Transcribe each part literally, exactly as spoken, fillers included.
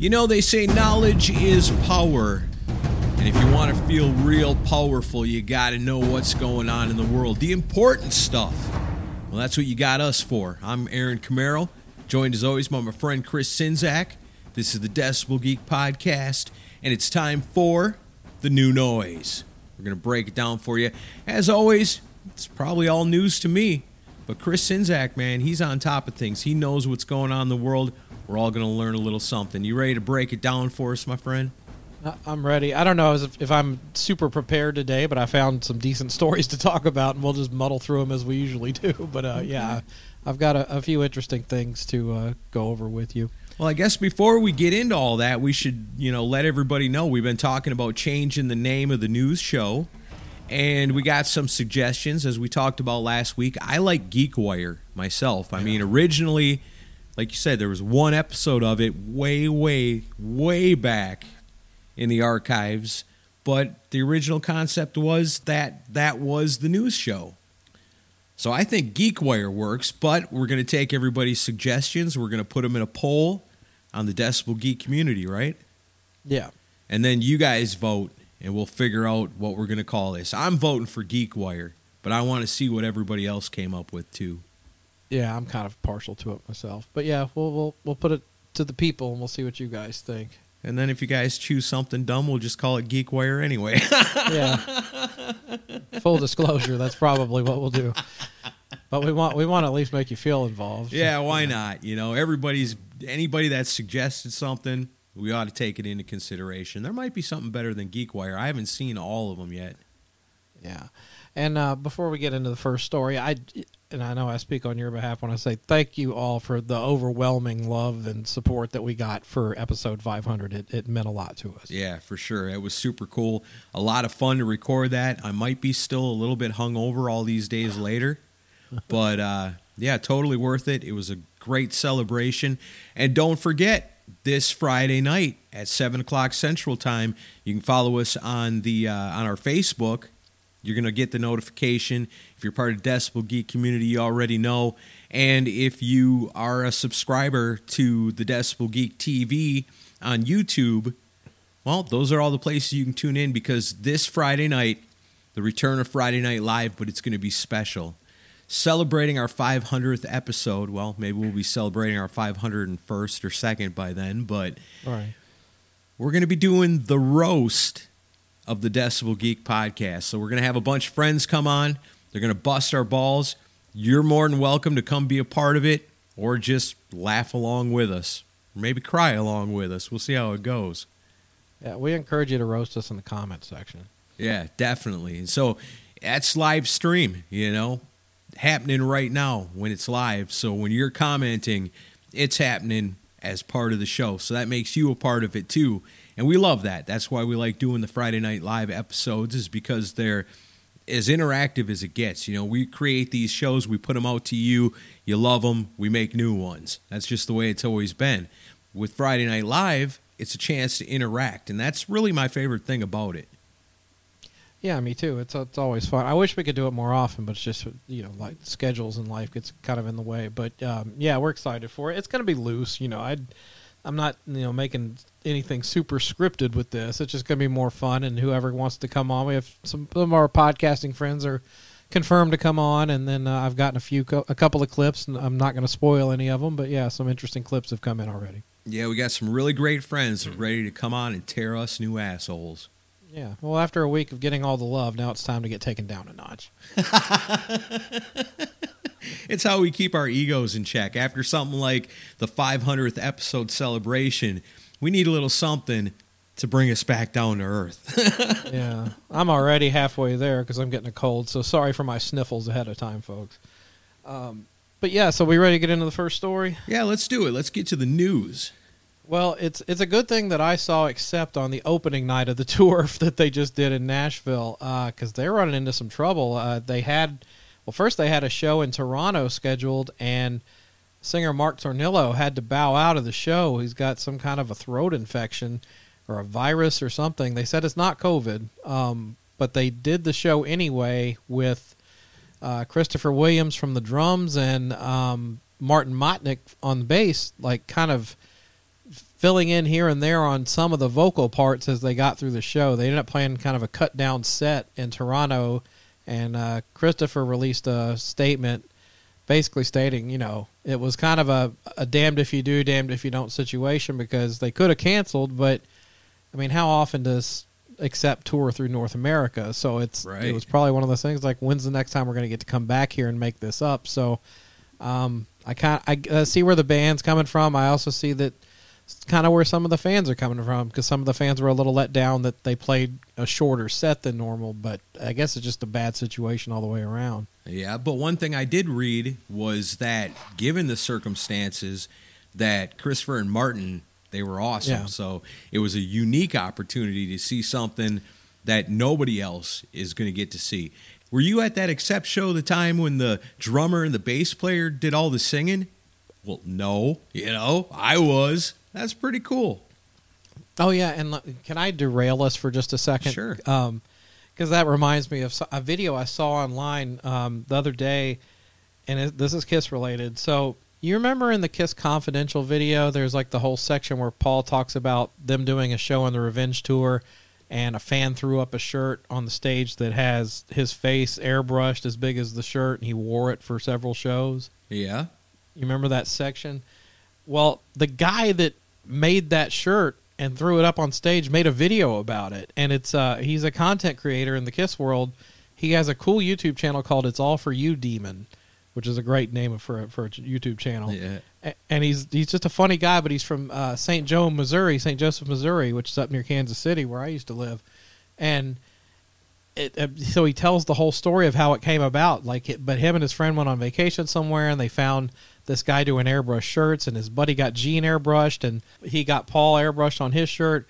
You know, they say knowledge is power. And if you want to feel real powerful, you got to know what's going on in the world. The important stuff. Well, that's what you got us for. I'm Aaron Camaro, joined as always by my friend Chris Sinzak. This is the Decibel Geek Podcast, and it's time for the new noise. We're going to break it down for you. As always, it's probably all news to me, but Chris Sinzak, man, he's on top of things. He knows what's going on in the world. We're all going to learn a little something. You ready to break it down for us, my friend? I'm ready. I don't know if I'm super prepared today, but I found some decent stories to talk about, and we'll just muddle through them as we usually do. But, uh, okay. yeah, I've got a, a few interesting things to uh, go over with you. Well, I guess before we get into all that, we should, you know, let everybody know we've been talking about changing the name of the news show, and we got some suggestions, as we talked about last week. I like GeekWire myself. I yeah. mean, originally, like you said, there was one episode of it way, way, way back in the archives, but the original concept was that that was the news show. So I think GeekWire works, but we're going to take everybody's suggestions. We're going to put them in a poll on the Decibel Geek community, right? Yeah. And then you guys vote, and we'll figure out what we're going to call this. I'm voting for GeekWire, but I want to see what everybody else came up with, too. Yeah, I'm kind of partial to it myself. But, yeah, we'll we'll, we'll put it to the people, and we'll see what you guys think. And then if you guys choose something dumb, we'll just call it GeekWire anyway. Yeah. Full disclosure, that's probably what we'll do. But we want we want to at least make you feel involved. Yeah, so, why yeah. not? You know, everybody's anybody that suggested something, we ought to take it into consideration. There might be something better than GeekWire. I haven't seen all of them yet. Yeah. And uh, before we get into the first story, I and I know I speak on your behalf when I say thank you all for the overwhelming love and support that we got for episode five hundred. It, it meant a lot to us. Yeah, for sure. It was super cool. A lot of fun to record that. I might be still a little bit hungover all these days later, but uh, yeah, totally worth it. It was a great celebration. And don't forget, this Friday night at seven o'clock Central Time, you can follow us on the uh, on our Facebook. You're going to get the notification. If you're part of the Decibel Geek community, you already know. And if you are a subscriber to the Decibel Geek T V on YouTube, well, those are all the places you can tune in, because this Friday night, the return of Friday Night Live, but it's going to be special. Celebrating our five hundredth episode. Well, maybe we'll be celebrating our five hundred first or second by then, but all right. We're going to be doing the roast of the Decibel Geek Podcast. So we're going to have a bunch of friends come on. They're going to bust our balls. You're more than welcome to come be a part of it, or just laugh along with us. Maybe cry along with us. We'll see how it goes. Yeah, we encourage you to roast us in the comments section. Yeah, definitely. And so that's live stream, you know, happening right now when it's live. So when you're commenting, it's happening as part of the show. So that makes you a part of it too. And we love that. That's why we like doing the Friday Night Live episodes, is because they're as interactive as it gets. You know, we create these shows, we put them out to you, you love them, we make new ones. That's just the way it's always been. With Friday Night Live, it's a chance to interact, and that's really my favorite thing about it. Yeah, me too. It's it's always fun. I wish we could do it more often, but it's just, you know, like schedules and life gets kind of in the way. But, um, yeah, we're excited for it. It's going to be loose. You know, I'd... I'm not, you know, making anything super scripted with this. It's just going to be more fun, and whoever wants to come on. We have some, some of our podcasting friends are confirmed to come on, and then uh, I've gotten a few, co- a couple of clips, and I'm not going to spoil any of them, but yeah, some interesting clips have come in already. Yeah, we got some really great friends ready to come on and tear us new assholes. Yeah, well, after a week of getting all the love, now it's time to get taken down a notch. It's how we keep our egos in check. After something like the five hundredth episode celebration, we need a little something to bring us back down to earth. Yeah, I'm already halfway there because I'm getting a cold, so sorry for my sniffles ahead of time, folks. Um, but yeah, so we ready to get into the first story? Yeah, let's do it. Let's get to the news. Well, it's it's a good thing that I saw Accept on the opening night of the tour that they just did in Nashville, because uh, they're running into some trouble. Uh, they had, well, first they had a show in Toronto scheduled, and singer Mark Tornillo had to bow out of the show. He's got some kind of a throat infection or a virus or something. They said it's not COVID, um, but they did the show anyway with uh, Christopher Williams from the drums and um, Martin Motnik on the bass, like kind of filling in here and there on some of the vocal parts as they got through the show. They ended up playing kind of a cut-down set in Toronto, and uh, Christopher released a statement basically stating, you know, it was kind of a, a damned if you do, damned if you don't situation, because they could have canceled, but, I mean, how often does Accept tour through North America? So it's right. It was probably one of those things like, when's the next time we're going to get to come back here and make this up? So um, I kind I uh, see where the band's coming from. I also see that it's kind of where some of the fans are coming from, because some of the fans were a little let down that they played a shorter set than normal, but I guess it's just a bad situation all the way around. Yeah, but one thing I did read was that given the circumstances that Christopher and Martin, they were awesome. Yeah. So it was a unique opportunity to see something that nobody else is going to get to see. Were you at that Accept show the time when the drummer and the bass player did all the singing? Well, no. You know, I was. That's pretty cool. Oh, yeah. And can I derail us for just a second? Sure. Um, because that reminds me of a video I saw online um, the other day, and it, this is KISS related. So you remember in the KISS Confidential video, there's like the whole section where Paul talks about them doing a show on the Revenge Tour, and a fan threw up a shirt on the stage that has his face airbrushed as big as the shirt, and he wore it for several shows? Yeah. You remember that section? Well, the guy that made that shirt and threw it up on stage made a video about it, and it's uh, he's a content creator in the KISS world. He has a cool YouTube channel called It's All for You Demon, which is a great name for a, for a YouTube channel. Yeah. And he's he's just a funny guy, but he's from uh, Saint Joe, Missouri, Saint Joseph, Missouri, which is up near Kansas City, where I used to live. And it, uh, so he tells the whole story of how it came about. Like, it, but him and his friend went on vacation somewhere, and they found this guy doing airbrush shirts, and his buddy got Gene airbrushed, and he got Paul airbrushed on his shirt.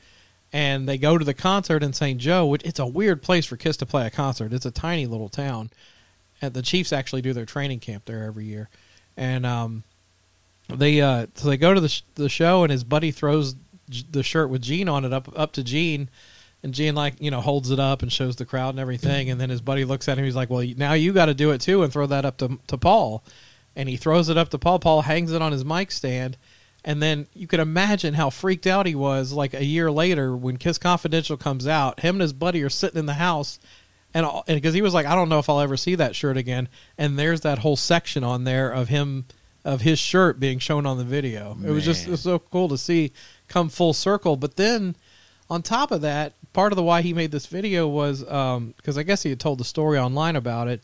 And they go to the concert in Saint Joe, which it's a weird place for KISS to play a concert. It's a tiny little town. And the Chiefs actually do their training camp there every year. And um, they uh, so they go to the, sh- the show, and his buddy throws G- the shirt with Gene on it up up to Gene, and Gene, like, you know, holds it up and shows the crowd and everything. And then his buddy looks at him. He's like, well, now you got to do it too and throw that up to, to Paul. And he throws it up to Paul. Paul hangs it on his mic stand. And then you can imagine how freaked out he was, like, a year later when KISS Confidential comes out. Him and his buddy are sitting in the house, and because he was like, I don't know if I'll ever see that shirt again. And there's that whole section on there of him, of his shirt being shown on the video. Man. It was just it was so cool to see come full circle. But then on top of that, part of the why he made this video was um, because I guess he had told the story online about it.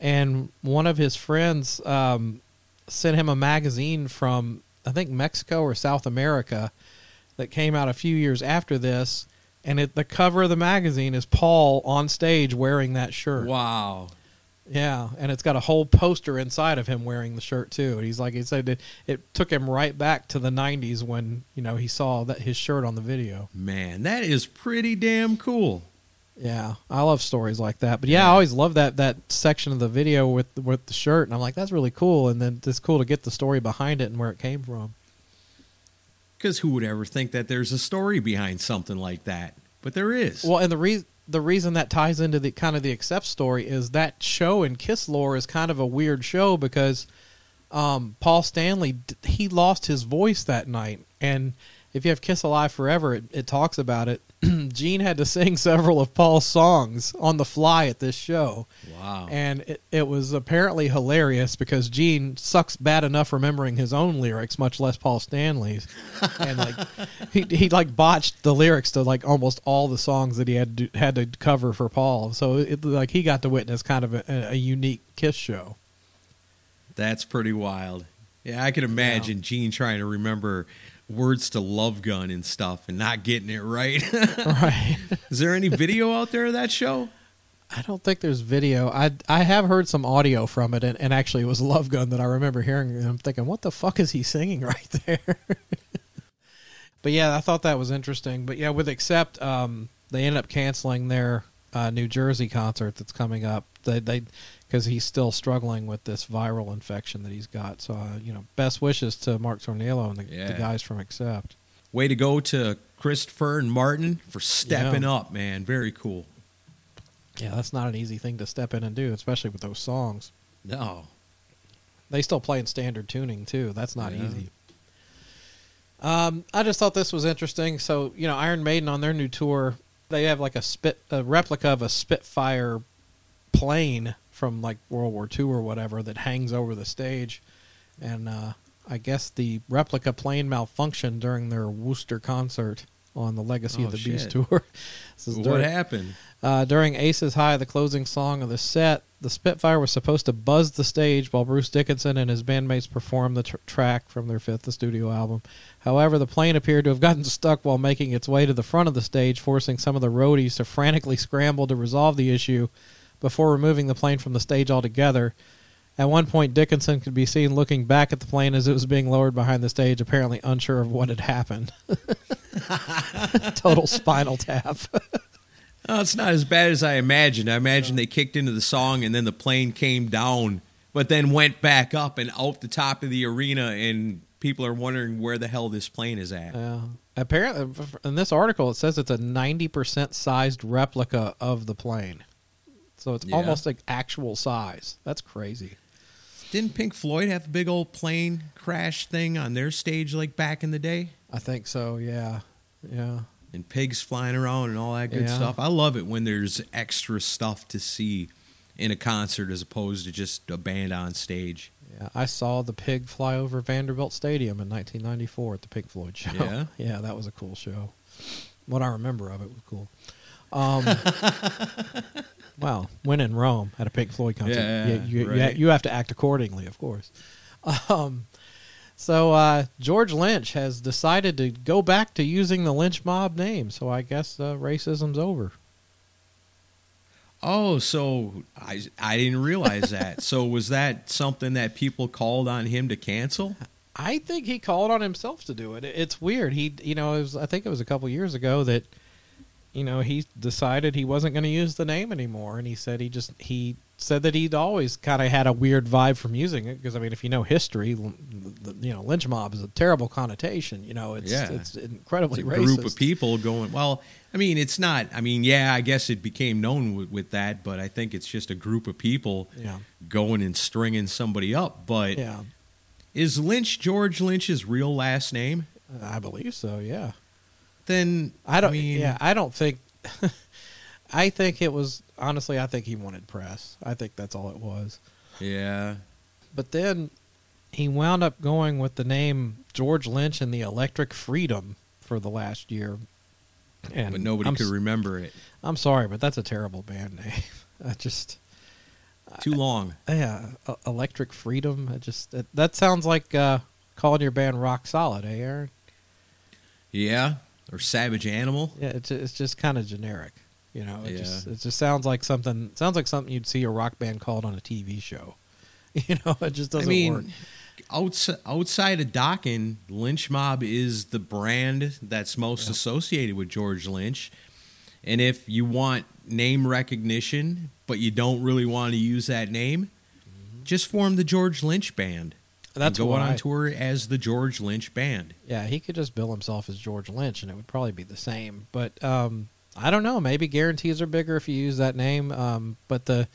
And one of his friends um, sent him a magazine from, I think, Mexico or South America that came out a few years after this. And it, the cover of the magazine is Paul on stage wearing that shirt. Wow. Yeah, and it's got a whole poster inside of him wearing the shirt, too. And he's like, he said it, it took him right back to the nineties when, you know, he saw that his shirt on the video. Man, that is pretty damn cool. Yeah, I love stories like that. But, yeah, yeah. I always love that, that section of the video with, with the shirt. And I'm like, that's really cool. And then it's cool to get the story behind it and where it came from. Because who would ever think that there's a story behind something like that? But there is. Well, and the reason the reason that ties into the kind of the Accept story is that show in KISS lore is kind of a weird show because um, Paul Stanley, he lost his voice that night. And if you have KISS Alive Forever, it, it talks about it. Gene had to sing several of Paul's songs on the fly at this show. Wow. And it, it was apparently hilarious because Gene sucks bad enough remembering his own lyrics, much less Paul Stanley's. And like he he like botched the lyrics to like almost all the songs that he had to, had to cover for Paul. So it, like he got to witness kind of a, a unique KISS show. That's pretty wild. Yeah, I can imagine yeah. Gene trying to remember words to Love Gun and stuff and not getting it right. Right. Is there any video out there of that show? I don't think there's video. I I have heard some audio from it, and, and actually it was Love Gun that I remember hearing, and I'm thinking, what the fuck is he singing right there? But yeah, I thought that was interesting. But yeah, with Accept, um, they ended up canceling their uh, New Jersey concert that's coming up. They they because he's still struggling with this viral infection that he's got. So, uh, you know, best wishes to Mark Tornillo and the, yeah. the guys from Accept. Way to go to Christopher and Martin for stepping yeah. up, man. Very cool. Yeah, that's not an easy thing to step in and do, especially with those songs. No. They still play in standard tuning, too. That's not yeah. easy. Um, I just thought this was interesting. So, you know, Iron Maiden on their new tour, they have like a spit a replica of a Spitfire plane from like World War Two or whatever that hangs over the stage. And uh, I guess the replica plane malfunctioned during their Worcester concert on the Legacy oh, of the shit. Beast tour. This is what during, happened? Uh, during Aces High, the closing song of the set, the Spitfire was supposed to buzz the stage while Bruce Dickinson and his bandmates performed the tr- track from their fifth studio album. However, the plane appeared to have gotten stuck while making its way to the front of the stage, forcing some of the roadies to frantically scramble to resolve the issue before removing the plane from the stage altogether. At one point, Dickinson could be seen looking back at the plane as it was being lowered behind the stage, apparently unsure of what had happened. Total Spinal Tap. No, it's not as bad as I imagined. I imagined yeah. they kicked into the song and then the plane came down, but then went back up and out the top of the arena, and people are wondering where the hell this plane is at. Yeah. Apparently, in this article, it says it's a ninety percent sized replica of the plane. So it's yeah. almost like actual size. That's crazy. Didn't Pink Floyd have a big old plane crash thing on their stage like back in the day? I think so, yeah. Yeah. And pigs flying around and all that good yeah. stuff. I love it when there's extra stuff to see in a concert as opposed to just a band on stage. Yeah, I saw the pig fly over Vanderbilt Stadium in nineteen ninety-four at the Pink Floyd show. Yeah, yeah, that was a cool show. What I remember of it was cool. Um, well, when in Rome at a Pink Floyd concert, yeah, you, you, right. you, you have to act accordingly, of course. Um, so uh, George Lynch has decided to go back to using the Lynch Mob name, so I guess uh, racism's over. Oh, so I, I didn't realize that. So was that something that people called on him to cancel? I think he called on himself to do it. It's weird. He, you know, it was, I think it was a couple years ago that, you know, he decided he wasn't going to use the name anymore, and he said he just he said that he'd always kind of had a weird vibe from using it because, I mean, if you know history, you know, Lynch Mob is a terrible connotation. You know, it's yeah. it's incredibly it's a racist. Group of people going. Well, I mean, it's not. I mean, yeah, I guess it became known with, with that, but I think it's just a group of people yeah. going and stringing somebody up. But yeah. is Lynch George Lynch's real last name? I believe so. Yeah. Then I don't I mean, yeah I don't think I think it was honestly I think he wanted press. I think that's all it was. Yeah. But then he wound up going with the name George Lynch and the Electric Freedom for the last year. And but nobody I'm, could remember it. I'm sorry, but that's a terrible band name. I just too long. I, yeah, uh, Electric Freedom. I just it, that sounds like uh, calling your band Rock Solid, eh, Aaron? Yeah. Or Savage Animal. Yeah, it's it's just kind of generic, you know. It yeah. just it just sounds like something sounds like something you'd see a rock band called on a T V show. You know, it just doesn't I mean, work. Outside outside of Dockin, Lynch Mob is the brand that's most yeah. associated with George Lynch. And if you want name recognition, but you don't really want to use that name, mm-hmm. just form the George Lynch Band. That's going on tour as the George Lynch Band. Yeah, he could just bill himself as George Lynch, and it would probably be the same. But um, I don't know. Maybe guarantees are bigger if you use that name. Um, but the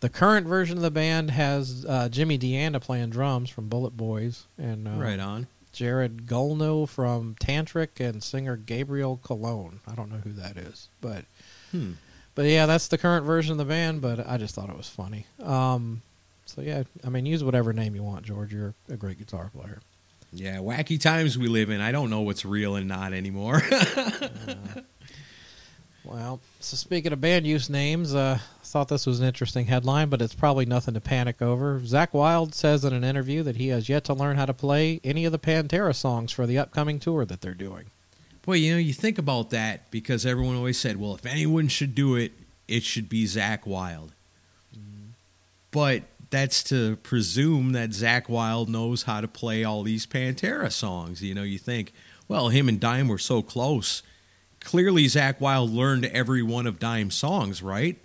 the current version of the band has uh, Jimmy DeAnda playing drums from Bullet Boys, and uh, right on Jared Golno from Tantric, and singer Gabriel Colon. I don't know who that is, but hmm. but yeah, that's the current version of the band. But I just thought it was funny. Um, So, yeah, I mean, use whatever name you want, George. You're a great guitar player. Yeah, wacky times we live in. I don't know what's real and not anymore. uh, well, so speaking of band use names, uh, I thought this was an interesting headline, but it's probably nothing to panic over. Zakk Wylde says in an interview that he has yet to learn how to play any of the Pantera songs for the upcoming tour that they're doing. Boy, you know, you think about that because everyone always said, well, if anyone should do it, it should be Zakk Wylde. Mm. But that's to presume that Zakk Wylde knows how to play all these Pantera songs. You know, you think, well, him and Dime were so close. Clearly, Zakk Wylde learned every one of Dime's songs, right?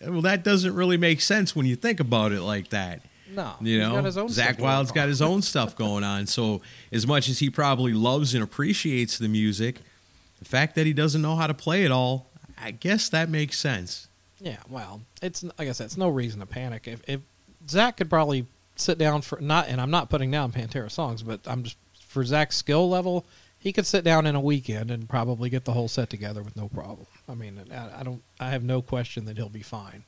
right? Well, that doesn't really make sense when you think about it like that. No. You know, Zakk Wylde's got his own stuff going on. So as much as he probably loves and appreciates the music, the fact that he doesn't know how to play it all, I guess that makes sense. Yeah, well, it's like I said, it's no reason to panic. If, if Zach could probably sit down for not, and I'm not putting down Pantera songs, but I'm just for Zack's skill level, he could sit down in a weekend and probably get the whole set together with no problem. I mean, I, I don't, I have no question that he'll be fine.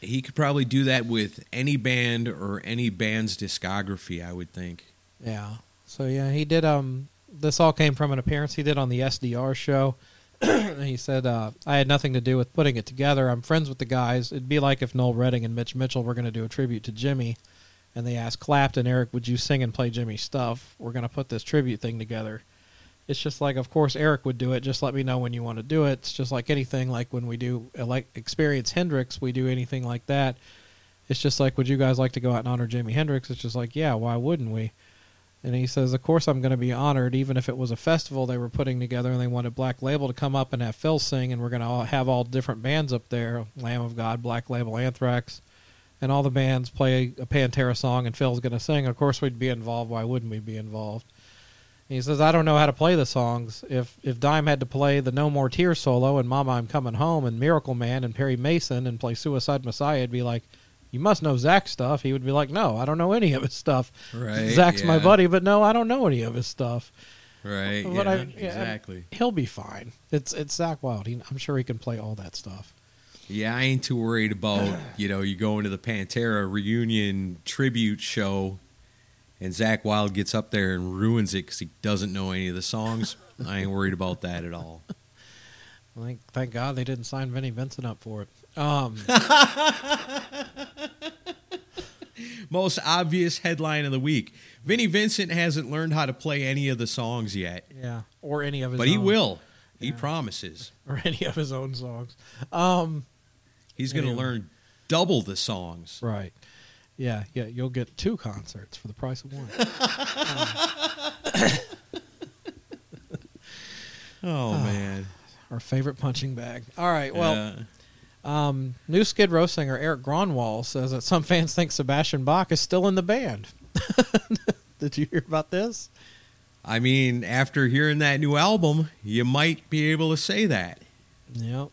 He could probably do that with any band or any band's discography, I would think. Yeah. So, yeah, he did. Um, this all came from an appearance he did on the S D R show. He said, uh, I had nothing to do with putting it together. I'm friends with the guys. It'd be like if Noel Redding and Mitch Mitchell were going to do a tribute to Jimmy. And they asked Clapton, Eric, would you sing and play Jimmy's stuff? We're going to put this tribute thing together. It's just like, of course, Eric would do it. Just let me know when you want to do it. It's just like anything, like when we do like Experience Hendrix, we do anything like that. It's just like, would you guys like to go out and honor Jimi Hendrix? It's just like, yeah, why wouldn't we? And he says, of course I'm going to be honored, even if it was a festival they were putting together and they wanted Black Label to come up and have Phil sing, and we're going to have all different bands up there, Lamb of God, Black Label, Anthrax, and all the bands play a Pantera song and Phil's going to sing. Of course we'd be involved. Why wouldn't we be involved? He says, I don't know how to play the songs. If if Dime had to play the No More Tears solo and Mama I'm Coming Home and Miracle Man and Perry Mason and play Suicide Messiah, it'd be like, you must know Zack's stuff. He would be like, no, I don't know any of his stuff. Right, Zack's yeah. my buddy, but no, I don't know any of his stuff. Right, but yeah, I, yeah, exactly. He'll be fine. It's it's Zakk Wylde. He, I'm sure he can play all that stuff. Yeah, I ain't too worried about, you know, you going to the Pantera reunion tribute show and Zakk Wylde gets up there and ruins it because he doesn't know any of the songs. I ain't worried about that at all. Thank, thank God they didn't sign Vinnie Vincent up for it. Um, most obvious headline of the week. Vinnie Vincent hasn't learned how to play any of the songs yet. Yeah, or any of his but own. But he will. Yeah. He promises. Or any of his own songs. Um, He's going to anyway. learn double the songs. Right. Yeah, yeah, you'll get two concerts for the price of one. oh, oh, man. Our favorite punching bag. All right, well, uh, um, new Skid Row singer Erik Gronwall says that some fans think Sebastian Bach is still in the band. Did you hear about this? I mean, after hearing that new album, you might be able to say that. Yep.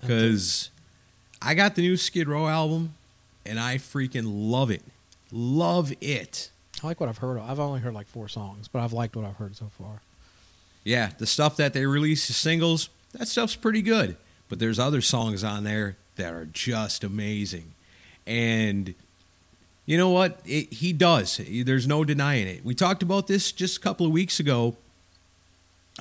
Because I got the new Skid Row album. And I freaking love it. Love it. I like what I've heard. I've only heard like four songs, but I've liked what I've heard so far. Yeah, the stuff that they release as singles, that stuff's pretty good. But there's other songs on there that are just amazing. And you know what? It, he does. There's no denying it. We talked about this just a couple of weeks ago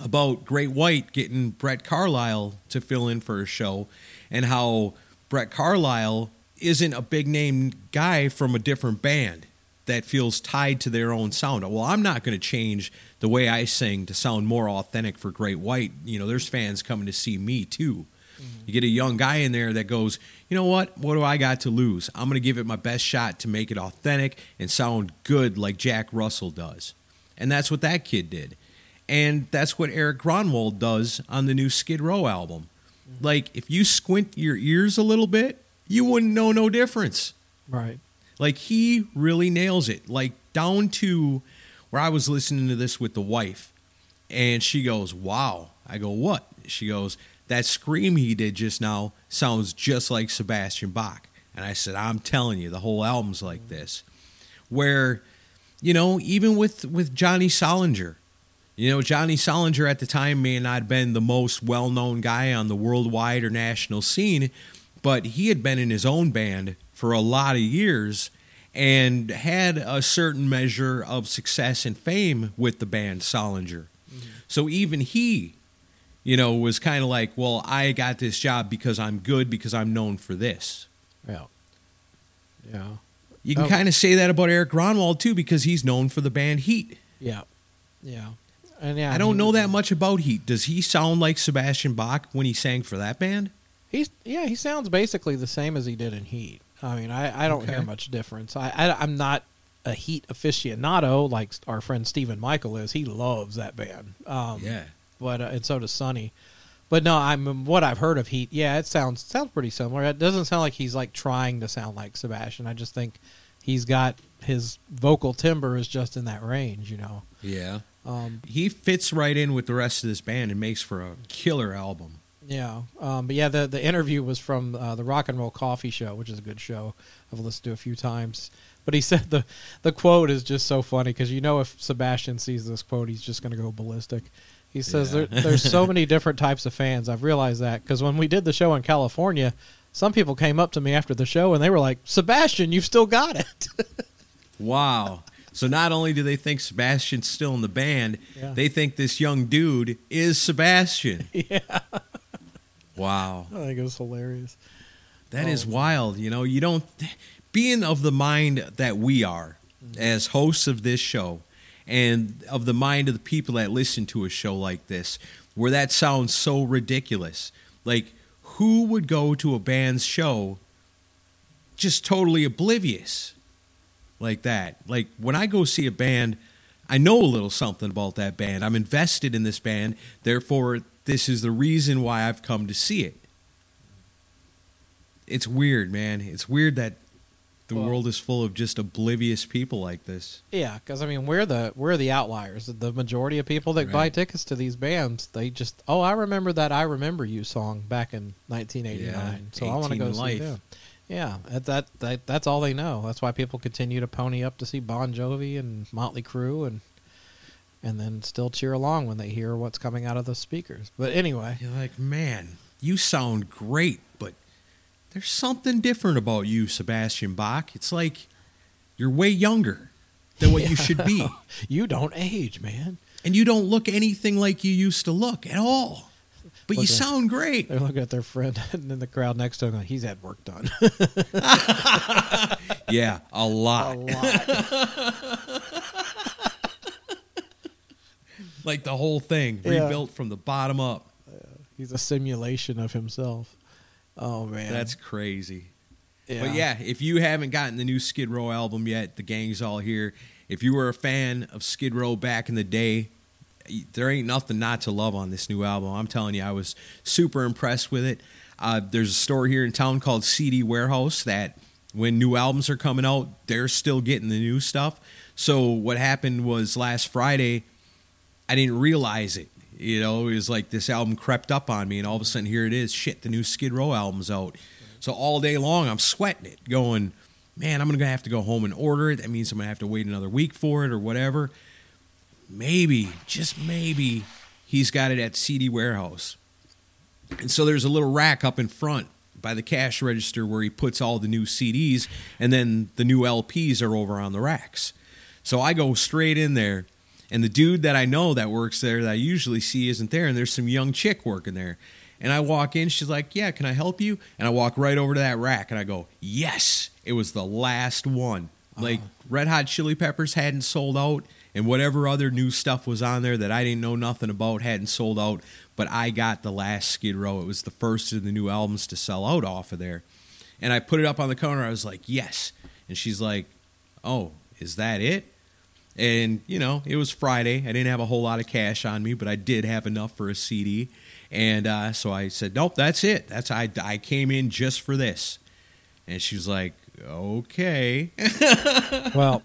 about Great White getting Brent Carlisle to fill in for a show and how Brent Carlisle isn't a big name guy from a different band that feels tied to their own sound. Well, I'm not going to change the way I sing to sound more authentic for Great White. You know, there's fans coming to see me too. Mm-hmm. You get a young guy in there that goes, you know what? What do I got to lose? I'm going to give it my best shot to make it authentic and sound good like Jack Russell does. And that's what that kid did. And that's what Erik Gronwall does on the new Skid Row album. Mm-hmm. Like, if you squint your ears a little bit, you wouldn't know no difference. Right. Like, he really nails it. Like, down to where I was listening to this with the wife, and she goes, wow. I go, what? She goes, that scream he did just now sounds just like Sebastian Bach. And I said, I'm telling you, the whole album's like this. Where, you know, even with, with Johnny Solinger, you know, Johnny Solinger at the time may not have been the most well-known guy on the worldwide or national scene, but he had been in his own band for a lot of years and had a certain measure of success and fame with the band Solinger. Mm-hmm. So even he, you know, was kind of like, well, I got this job because I'm good, because I'm known for this. Yeah. Yeah. You can oh. kind of say that about Erik Gronwall, too, because he's known for the band Heat. Yeah. Yeah. And yeah I don't know that much about Heat. Does he sound like Sebastian Bach when he sang for that band? He's yeah, he sounds basically the same as he did in Heat. I mean, I, I don't okay. hear much difference. I, I, I'm not a Heat aficionado like our friend Stephen Michael is. He loves that band. Um, yeah. But, uh, and so does Sonny. But no, I'm what I've heard of Heat, yeah, it sounds sounds pretty similar. It doesn't sound like he's like trying to sound like Sebastian. I just think he's got his vocal timbre is just in that range, you know. Yeah. Um, he fits right in with the rest of this band and makes for a killer album. Yeah, um, but yeah, the, the interview was from uh, the Rock and Roll Coffee Show, which is a good show I've listened to a few times. But he said the the quote is just so funny because, you know, if Sebastian sees this quote, he's just going to go ballistic. He says, yeah. there, there's so many different types of fans. I've realized that because when we did the show in California, some people came up to me after the show and they were like, Sebastian, you've still got it. Wow. So not only do they think Sebastian's still in the band, yeah. they think this young dude is Sebastian. Yeah. Wow. I think it was hilarious. That oh. is wild. You know, you don't, being of the mind that we are mm-hmm. as hosts of this show and of the mind of the people that listen to a show like this, where that sounds so ridiculous. Like, who would go to a band's show just totally oblivious? Like that. Like, when I go see a band, I know a little something about that band. I'm invested in this band. Therefore, this is the reason why I've come to see it. It's weird, man. It's weird that the well, world is full of just oblivious people like this. Yeah, because, I mean, we're the we're the outliers. The majority of people that right. buy tickets to these bands, they just, oh, I remember that I Remember You song back in nineteen eighty-nine. Yeah, so I want to go life. see them. Yeah, that, that that's all they know. That's why people continue to pony up to see Bon Jovi and Motley Crue and and then still cheer along when they hear what's coming out of the speakers. But anyway. You're like, man, you sound great, but there's something different about you, Sebastian Bach. It's like you're way younger than what yeah. you should be. You don't age, man. And you don't look anything like you used to look at all. But looking, you sound great. They're looking at their friend and in the crowd next to him like, he's had work done. Yeah, a lot. A lot. Like the whole thing, yeah. rebuilt from the bottom up. Yeah. He's a simulation of himself. Oh, man. That's crazy. Yeah. But yeah, if you haven't gotten the new Skid Row album yet, the gang's all here. If you were a fan of Skid Row back in the day, there ain't nothing not to love on this new album. I'm telling you, I was super impressed with it. Uh, there's a store here in town called C D Warehouse that when new albums are coming out, they're still getting the new stuff. So what happened was last Friday, I didn't realize it. You know, it was like this album crept up on me, and all of a sudden, here it is. Shit, the new Skid Row album's out. So all day long, I'm sweating it, going, man, I'm going to have to go home and order it. That means I'm going to have to wait another week for it or whatever. Maybe, just maybe, he's got it at C D Warehouse. And so there's a little rack up in front by the cash register where he puts all the new C Ds, and then the new L Ps are over on the racks. So I go straight in there, and the dude that I know that works there that I usually see isn't there, and there's some young chick working there. And I walk in, she's like, yeah, can I help you? And I walk right over to that rack, and I go, yes, it was the last one. Uh-huh. Like, Red Hot Chili Peppers hadn't sold out. And whatever other new stuff was on there that I didn't know nothing about, hadn't sold out, but I got the last Skid Row. It was the first of the new albums to sell out off of there. And I put it up on the counter. I was like, yes. And she's like, oh, is that it? And, you know, it was Friday. I didn't have a whole lot of cash on me, but I did have enough for a C D. And uh, so I said, nope, that's it. That's I, I came in just for this. And she was like, okay. Well,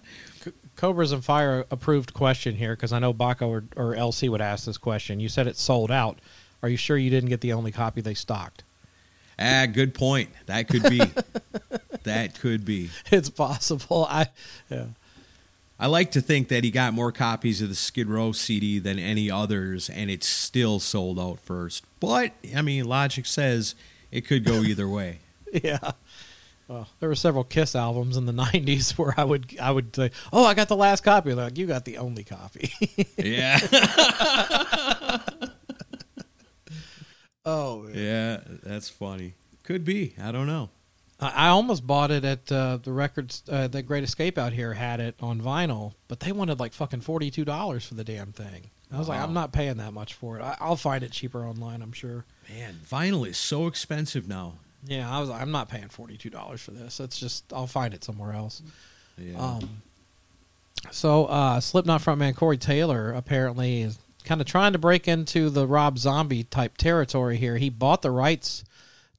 Cobras and Fire approved question here, because I know Baco or, or L C would ask this question. You said it sold out. Are you sure you didn't get the only copy they stocked? Ah, good point. That could be. That could be. It's possible. I yeah. I like to think that he got more copies of the Skid Row C D than any others, and it's still sold out first. But, I mean, logic says it could go either way. Yeah. Well, there were several KISS albums in the nineties where I would I would say, oh, I got the last copy. And they're like, you got the only copy. Yeah. Oh, man. Yeah, that's funny. Could be. I don't know. I, I almost bought it at uh, the records uh, that Great Escape out here had it on vinyl, but they wanted like fucking forty-two dollars for the damn thing. I was wow. like, I'm not paying that much for it. I, I'll find it cheaper online, I'm sure. Man, vinyl is so expensive now. Yeah, I was. I'm not paying forty-two dollars for this. It's just I'll find it somewhere else. Yeah. Um, so uh, Slipknot frontman Corey Taylor apparently is kind of trying to break into the Rob Zombie type territory here. He bought the rights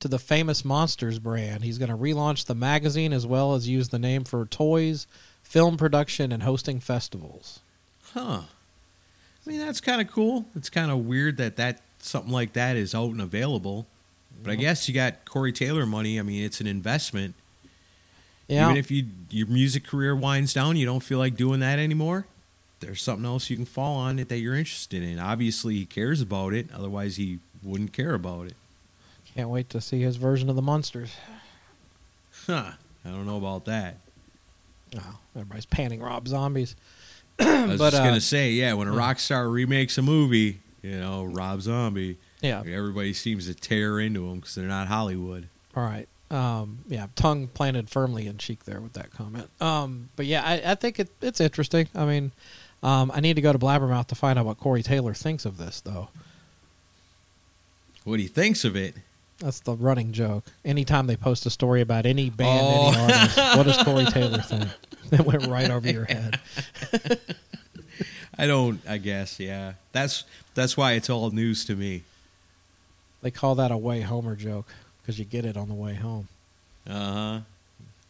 to the Famous Monsters brand. He's going to relaunch the magazine as well as use the name for toys, film production, and hosting festivals. Huh. I mean, that's kind of cool. It's kind of weird that, that something like that is out and available. But I guess you got Corey Taylor money. I mean, it's an investment. Yeah. Even if you your music career winds down, you don't feel like doing that anymore, there's something else you can fall on that you're interested in. Obviously, he cares about it. Otherwise, he wouldn't care about it. Can't wait to see his version of the Munsters. Huh. I don't know about that. Oh, everybody's panning Rob Zombies. I was but, just uh, going to say, yeah, when a rock star remakes a movie, you know, Rob Zombie, yeah, everybody seems to tear into him because they're not Hollywood. All right. Um, yeah, tongue planted firmly in cheek there with that comment. Um, but, yeah, I, I think it, it's interesting. I mean, um, I need to go to Blabbermouth to find out what Corey Taylor thinks of this, though. What he thinks of it? That's the running joke. Anytime they post a story about any band, oh. any artist, what does Corey Taylor think? That went right over your head. I don't, I guess, yeah. That's that's why it's all news to me. They call that a way homer joke because you get it on the way home. Uh-huh.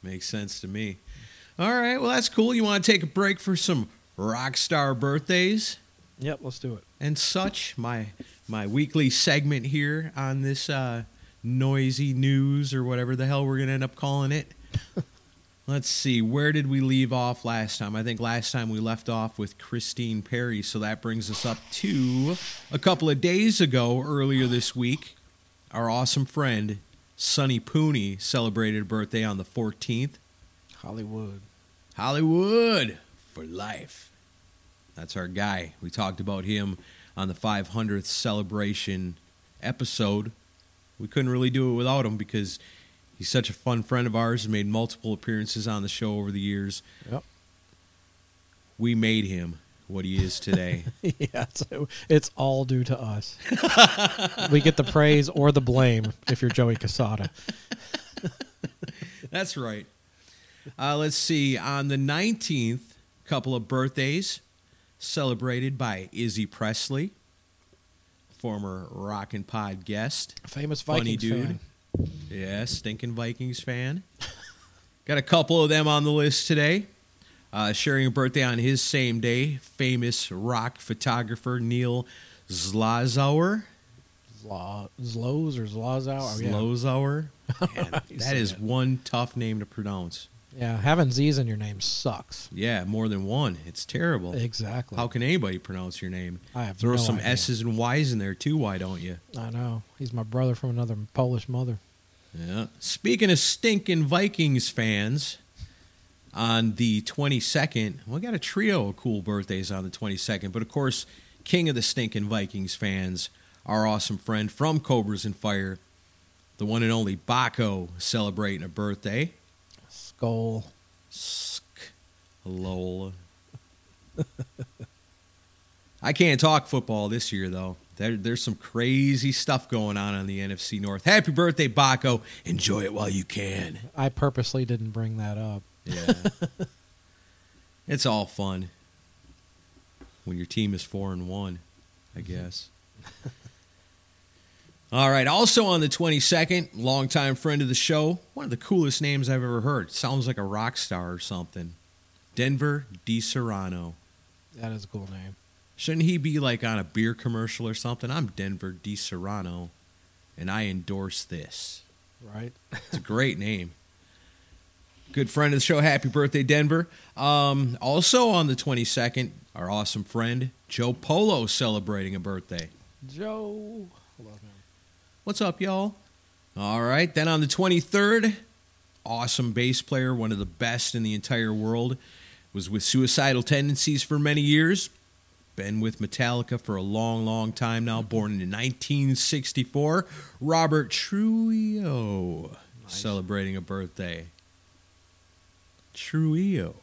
Makes sense to me. All right, well, that's cool. You want to take a break for some rock star birthdays? Yep, let's do it. And such, my my weekly segment here on this uh, noisy news or whatever the hell we're going to end up calling it. Let's see, where did we leave off last time? I think last time we left off with Christine Perry, so that brings us up to a couple of days ago, earlier this week. Our awesome friend, Sonny Pooney, celebrated a birthday on the fourteenth. Hollywood. Hollywood for life. That's our guy. We talked about him on the five hundredth celebration episode. We couldn't really do it without him because he's such a fun friend of ours and made multiple appearances on the show over the years. Yep. We made him what he is today. Yeah, so it's all due to us. We get the praise or the blame if you're Joey Quesada. That's right. Uh, let's see. On the nineteenth, a couple of birthdays celebrated by Izzy Presley, former Rockin' Pod guest. Famous Vikings funny dude. Fan. Yeah, stinking Vikings fan. Got a couple of them on the list today. Uh, sharing a birthday on his same day, famous rock photographer Neil Zlozauer. Zlo- Zloz or Zlozauer? Zlozauer. Man, that is it. One tough name to pronounce. Yeah, having Z's in your name sucks. Yeah, more than one. It's terrible. Exactly. How can anybody pronounce your name? I have Throw no some idea. S's and Y's in there, too. Why don't you? I know. He's my brother from another Polish mother. Yeah. Speaking of stinking Vikings fans, on the twenty-second, we got a trio of cool birthdays on the twenty-second. But, of course, king of the stinking Vikings fans, our awesome friend from Cobras and Fire, the one and only Baco, celebrating a birthday. Skull. Sk. Lol. I can't talk football this year, though. There, there's some crazy stuff going on in the N F C North. Happy birthday, Baco. Enjoy it while you can. I purposely didn't bring that up. Yeah. It's all fun when your team is four and one, I guess. All right, also on the twenty-second, longtime friend of the show, one of the coolest names I've ever heard. Sounds like a rock star or something. Denver DeSerrano. That is a cool name. Shouldn't he be like on a beer commercial or something? I'm Denver DeSerrano, and I endorse this. Right. It's a great name. Good friend of the show. Happy birthday, Denver. Um, also on the twenty-second, our awesome friend, Joe Polo, celebrating a birthday. Joe. Love him. What's up, y'all? All right. Then on the twenty-third, awesome bass player, one of the best in the entire world, was with Suicidal Tendencies for many years, been with Metallica for a long, long time now, born in nineteen sixty-four, Robert Trujillo, nice. Celebrating a birthday. Trujillo.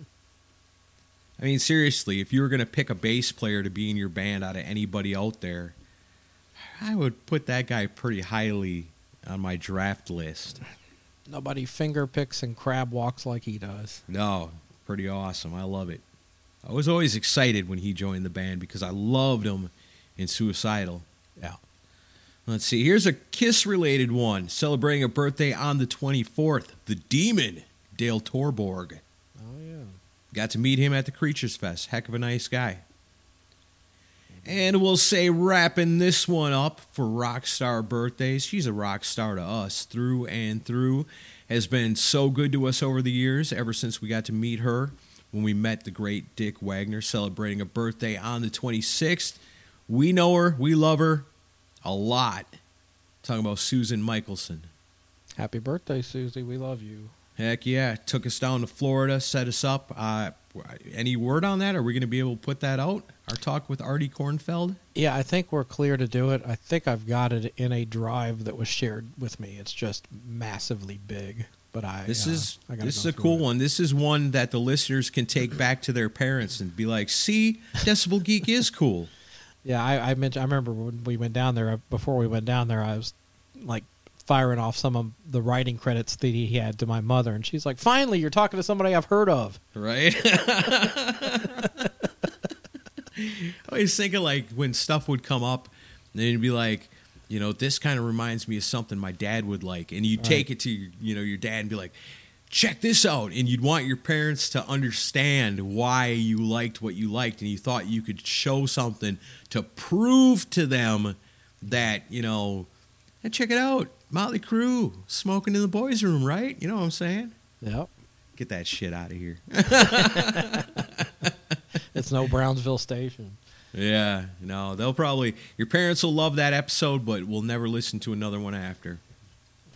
I mean, seriously, if you were going to pick a bass player to be in your band out of anybody out there, I would put that guy pretty highly on my draft list. Nobody finger picks and crab walks like he does. No, pretty awesome. I love it. I was always excited when he joined the band because I loved him in Suicidal. Yeah. Let's see. Here's a KISS-related one. Celebrating a birthday on the twenty-fourth. The Demon, Dale Torborg. Oh, yeah. Got to meet him at the Creatures Fest. Heck of a nice guy. And we'll say wrapping this one up for rock star birthdays. She's a rock star to us through and through. has been so good to us over the years, ever since we got to meet her when we met the great Dick Wagner, celebrating a birthday on the twenty-sixth. We know her. We love her a lot. I'm talking about Susan Michelson. Happy birthday, Susie. We love you. Heck yeah. Took us down to Florida, set us up. Uh, any word on that? Are we going to be able to put that out? Our talk with Artie Kornfeld? Yeah, I think we're clear to do it. I think I've got it in a drive that was shared with me. It's just massively big. But I this uh, is I this is a cool it. one. This is one that the listeners can take back to their parents and be like, see, Decibel Geek is cool. Yeah, I, I mentioned. I remember when we went down there. Before we went down there, I was like firing off some of the writing credits that he had to my mother, and she's like, "Finally, you're talking to somebody I've heard of." Right. I was thinking like when stuff would come up, and you'd be like, you know, this kind of reminds me of something my dad would like, and you'd All take right. it to your, you know your dad and be like, check this out, and you'd want your parents to understand why you liked what you liked, and you thought you could show something to prove to them that, you know, and check it out, Motley Crue smoking in the boys' room, right? You know what I'm saying? Yep. Get that shit out of here. It's no Brownsville Station. Yeah, no, they'll probably, your parents will love that episode, but will never listen to another one after.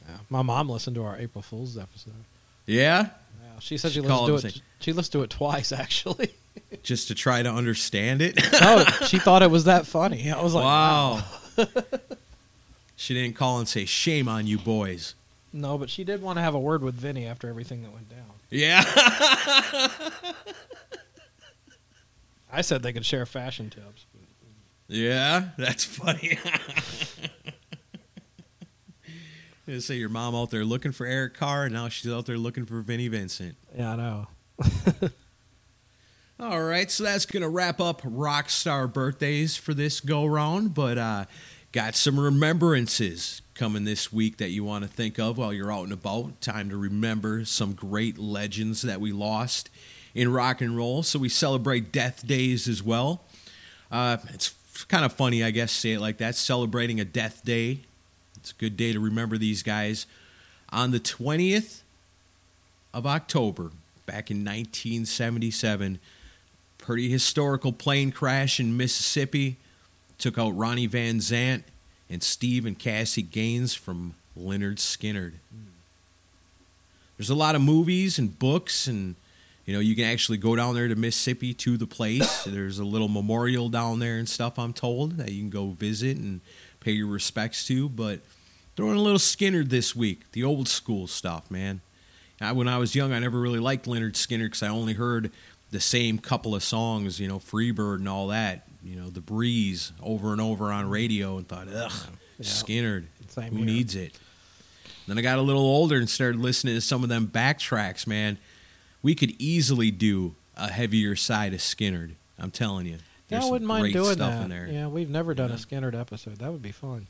Yeah, my mom listened to our April Fool's episode. Yeah? Yeah, she said she, she listened to it. Saying, she listened to it twice, actually, just to try to understand it. No, she thought it was that funny. I was like, wow. wow. She didn't call and say, "Shame on you, boys." No, but she did want to have a word with Vinny after everything that went down. Yeah. I said they could share fashion tips. But... yeah, that's funny. Say so your mom out there looking for Eric Carr, and now she's out there looking for Vinnie Vincent. Yeah, I know. All right, so that's going to wrap up rock star birthdays for this go-round, but uh, got some remembrances coming this week that you want to think of while you're out and about. Time to remember some great legends that we lost in rock and roll, so we celebrate death days as well. Uh, it's kind of funny, I guess, say it like that, celebrating a death day. It's a good day to remember these guys. On the twentieth of October, back in nineteen seventy-seven, pretty historical plane crash in Mississippi took out Ronnie Van Zant and Steve and Cassie Gaines from Lynyrd Skynyrd. There's a lot of movies and books, and you know you can actually go down there to Mississippi to the place. There's a little memorial down there and stuff, I'm told, that you can go visit and pay your respects to, but throwing a little Skynyrd this week, the old school stuff, man. I, when I was young, I never really liked Lynyrd Skynyrd because I only heard the same couple of songs, you know, Freebird and all that, you know, The Breeze over and over on radio, and thought, ugh, yeah. Skynyrd, same who here. Needs it? Then I got a little older and started listening to some of them backtracks, man. We could easily do a heavier side of Skynyrd, I'm telling you. Yeah, I wouldn't mind doing that. Yeah, we've never done yeah. a Skynyrd episode. That would be fun.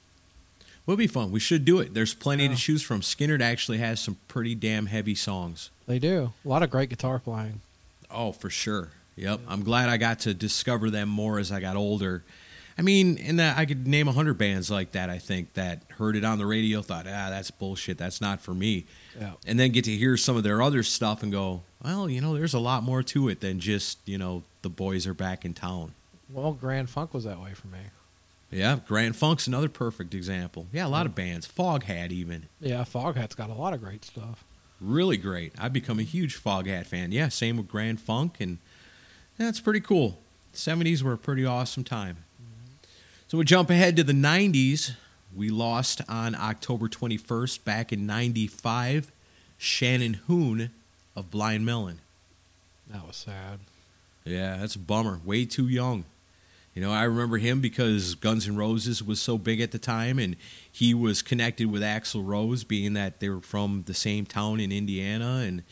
Would be fun. We should do it. There's plenty yeah. to choose from. Skynyrd actually has some pretty damn heavy songs. They do. A lot of great guitar playing. Oh, for sure. Yep. Yeah. I'm glad I got to discover them more as I got older. I mean, and I could name a hundred bands like that, I think, that heard it on the radio, thought, ah, that's bullshit. That's not for me. Yeah. And then get to hear some of their other stuff and go, well, you know, there's a lot more to it than just, you know, the boys are back in town. Well, Grand Funk was that way for me. Yeah, Grand Funk's another perfect example. Yeah, a lot of bands. Foghat even. Yeah, Foghat's got a lot of great stuff. Really great. I've become a huge Foghat fan. Yeah, same with Grand Funk, and that's pretty cool. The seventies were a pretty awesome time. Mm-hmm. So we jump ahead to the nineties. We lost on October twenty-first, back in ninety-five, Shannon Hoon of Blind Melon. That was sad. Yeah, that's a bummer. Way too young. You know, I remember him because Guns N' Roses was so big at the time, and he was connected with Axl Rose, being that they were from the same town in Indiana. And,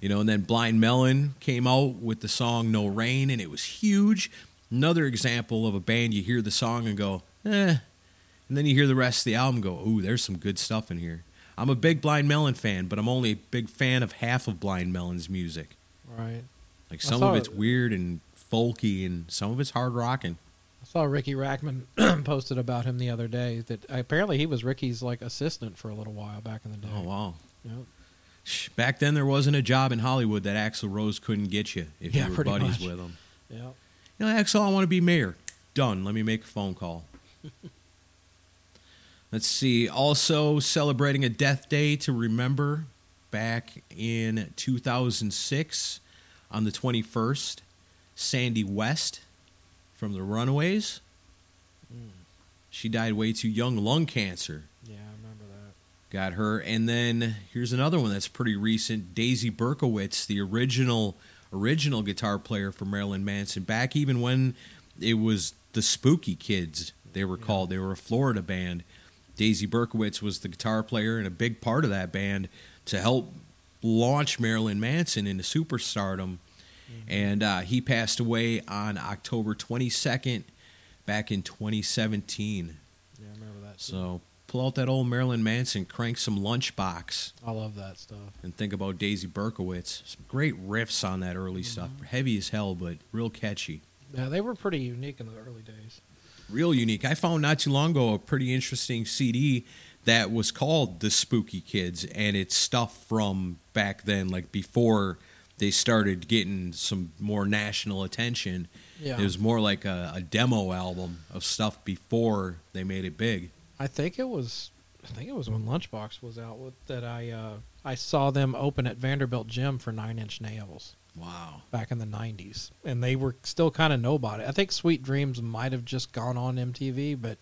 you know, and then Blind Melon came out with the song No Rain, and it was huge. Another example of a band, you hear the song and go, eh. And then you hear the rest of the album and go, ooh, there's some good stuff in here. I'm a big Blind Melon fan, but I'm only a big fan of half of Blind Melon's music. Right. Like, some of it's weird and folky, and some of it's hard rocking. Saw Ricky Rackman posted about him the other day that apparently he was Ricky's like assistant for a little while back in the day. Oh wow! Yep. back then there wasn't a job in Hollywood that Axl Rose couldn't get you if yeah, you were buddies much. with him. Yeah. You know, Axl, I want to be mayor. Done. Let me make a phone call. Let's see. Also celebrating a death day to remember back in two thousand six on the twenty-first, Sandy West from the Runaways. Mm. She died way too young, lung cancer. Yeah, I remember that. Got her. And then here's another one that's pretty recent. Daisy Berkowitz, the original original guitar player for Marilyn Manson, back even when it was the Spooky Kids, they were yeah. called. They were a Florida band. Daisy Berkowitz was the guitar player and a big part of that band to help launch Marilyn Manson into superstardom. Mm-hmm. And uh, he passed away on October twenty-second back in twenty seventeen. Yeah, I remember that. Too. So pull out that old Marilyn Manson, crank some Lunchbox. I love that stuff. And think about Daisy Berkowitz. Some great riffs on that early mm-hmm. stuff. Heavy as hell, but real catchy. Yeah, they were pretty unique in the early days. Real unique. I found not too long ago a pretty interesting C D that was called The Spooky Kids, and it's stuff from back then, like before they started getting some more national attention. Yeah. It was more like a, a demo album of stuff before they made it big. I think it was I think it was when Lunchbox was out with, that I uh, I saw them open at Vanderbilt Gym for Nine Inch Nails. Wow. Back in the nineties. And they were still kind of nobody. I think Sweet Dreams might have just gone on M T V, but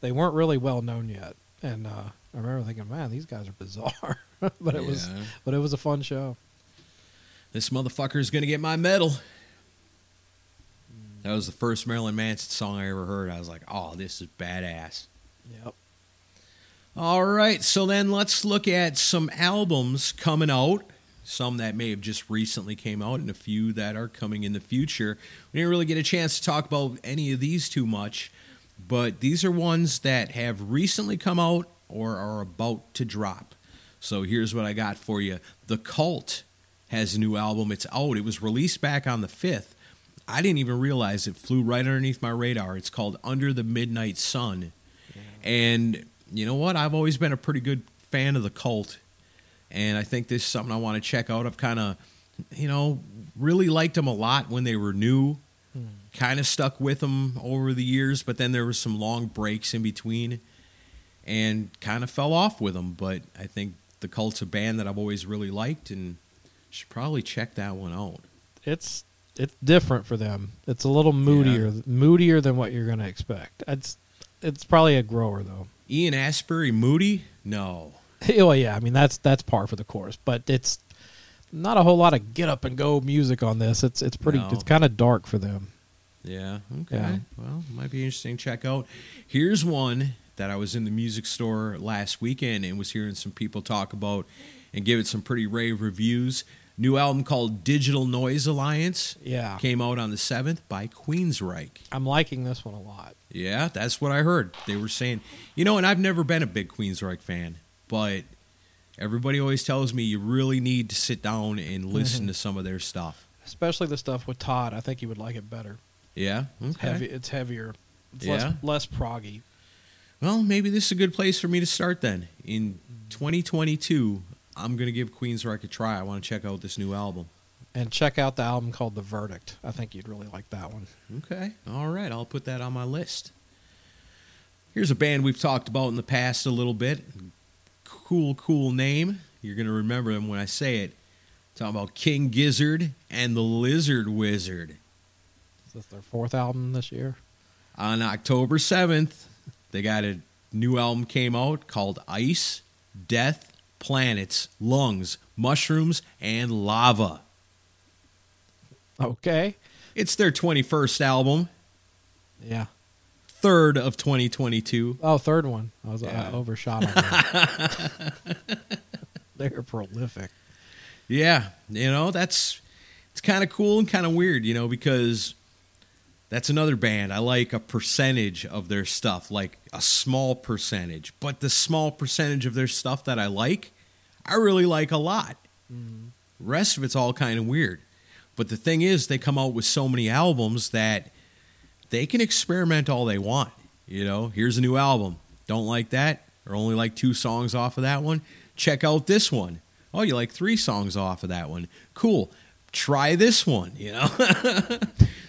they weren't really well known yet. And uh, I remember thinking, man, these guys are bizarre. but it yeah. was but it was a fun show. This motherfucker's going to get my medal. That was the first Marilyn Manson song I ever heard. I was like, oh, this is badass. Yep. All right, so then let's look at some albums coming out. Some that may have just recently came out and a few that are coming in the future. We didn't really get a chance to talk about any of these too much, but these are ones that have recently come out or are about to drop. So here's what I got for you. The Cult has a new album. It's out. It was released back on the fifth. I didn't even realize it flew right underneath my radar. It's called Under the Midnight Sun. Yeah. And you know what? I've always been a pretty good fan of The Cult. And I think this is something I want to check out. I've kind of, you know, really liked them a lot when they were new. Mm. Kind of stuck with them over the years, but then there were some long breaks in between and kind of fell off with them. But I think The Cult's a band that I've always really liked and should probably check that one out. It's it's different for them. It's a little moodier, yeah. moodier than what you're going to expect. It's, it's probably a grower, though. Ian Astbury, moody? No. Well, yeah, I mean, that's that's par for the course, but it's not a whole lot of get-up-and-go music on this. It's it's pretty, no. it's kind of dark for them. Yeah, okay. Yeah. Well, might be interesting to check out. Here's one that I was in the music store last weekend and was hearing some people talk about and give it some pretty rave reviews. New album called Digital Noise Alliance. Yeah. Came out on the seventh by Queensryche. I'm liking this one a lot. Yeah, that's what I heard. They were saying, you know, and I've never been a big Queensryche fan. But everybody always tells me you really need to sit down and listen mm-hmm. to some of their stuff. Especially the stuff with Todd. I think you would like it better. Yeah? Okay. It's, heavy, it's heavier. It's yeah. less, less proggy. Well, maybe this is a good place for me to start then. In twenty twenty-two, I'm going to give Queensryche a try. I want to check out this new album. And check out the album called The Verdict. I think you'd really like that one. Okay. All right. I'll put that on my list. Here's a band we've talked about in the past a little bit. Cool, cool name. You're going to remember them when I say it. I'm talking about King Gizzard and the Lizard Wizard. Is this their fourth album this year? On October seventh, they got a new album came out called Ice, Death, Planets, Lungs, Mushrooms, and Lava. Okay. It's their twenty-first album. Yeah. Third of twenty twenty-two. Oh, third one. I was yeah. I overshot on that. They're prolific. Yeah, you know, that's it's kind of cool and kind of weird, you know, because that's another band. I like a percentage of their stuff, like a small percentage. But the small percentage of their stuff that I like, I really like a lot. Mm-hmm. The rest of it's all kind of weird. But the thing is, they come out with so many albums that they can experiment all they want. You know, here's a new album. Don't like that, or only like two songs off of that one. Check out this one. oh, you like three songs off of that one. Cool. Try this one, you know.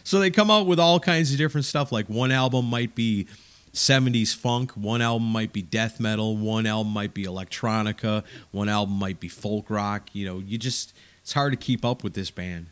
So they come out with all kinds of different stuff. Like one album might be seventies funk, one album might be death metal, one album might be electronica, one album might be folk rock. You know, you just, it's hard to keep up with this band.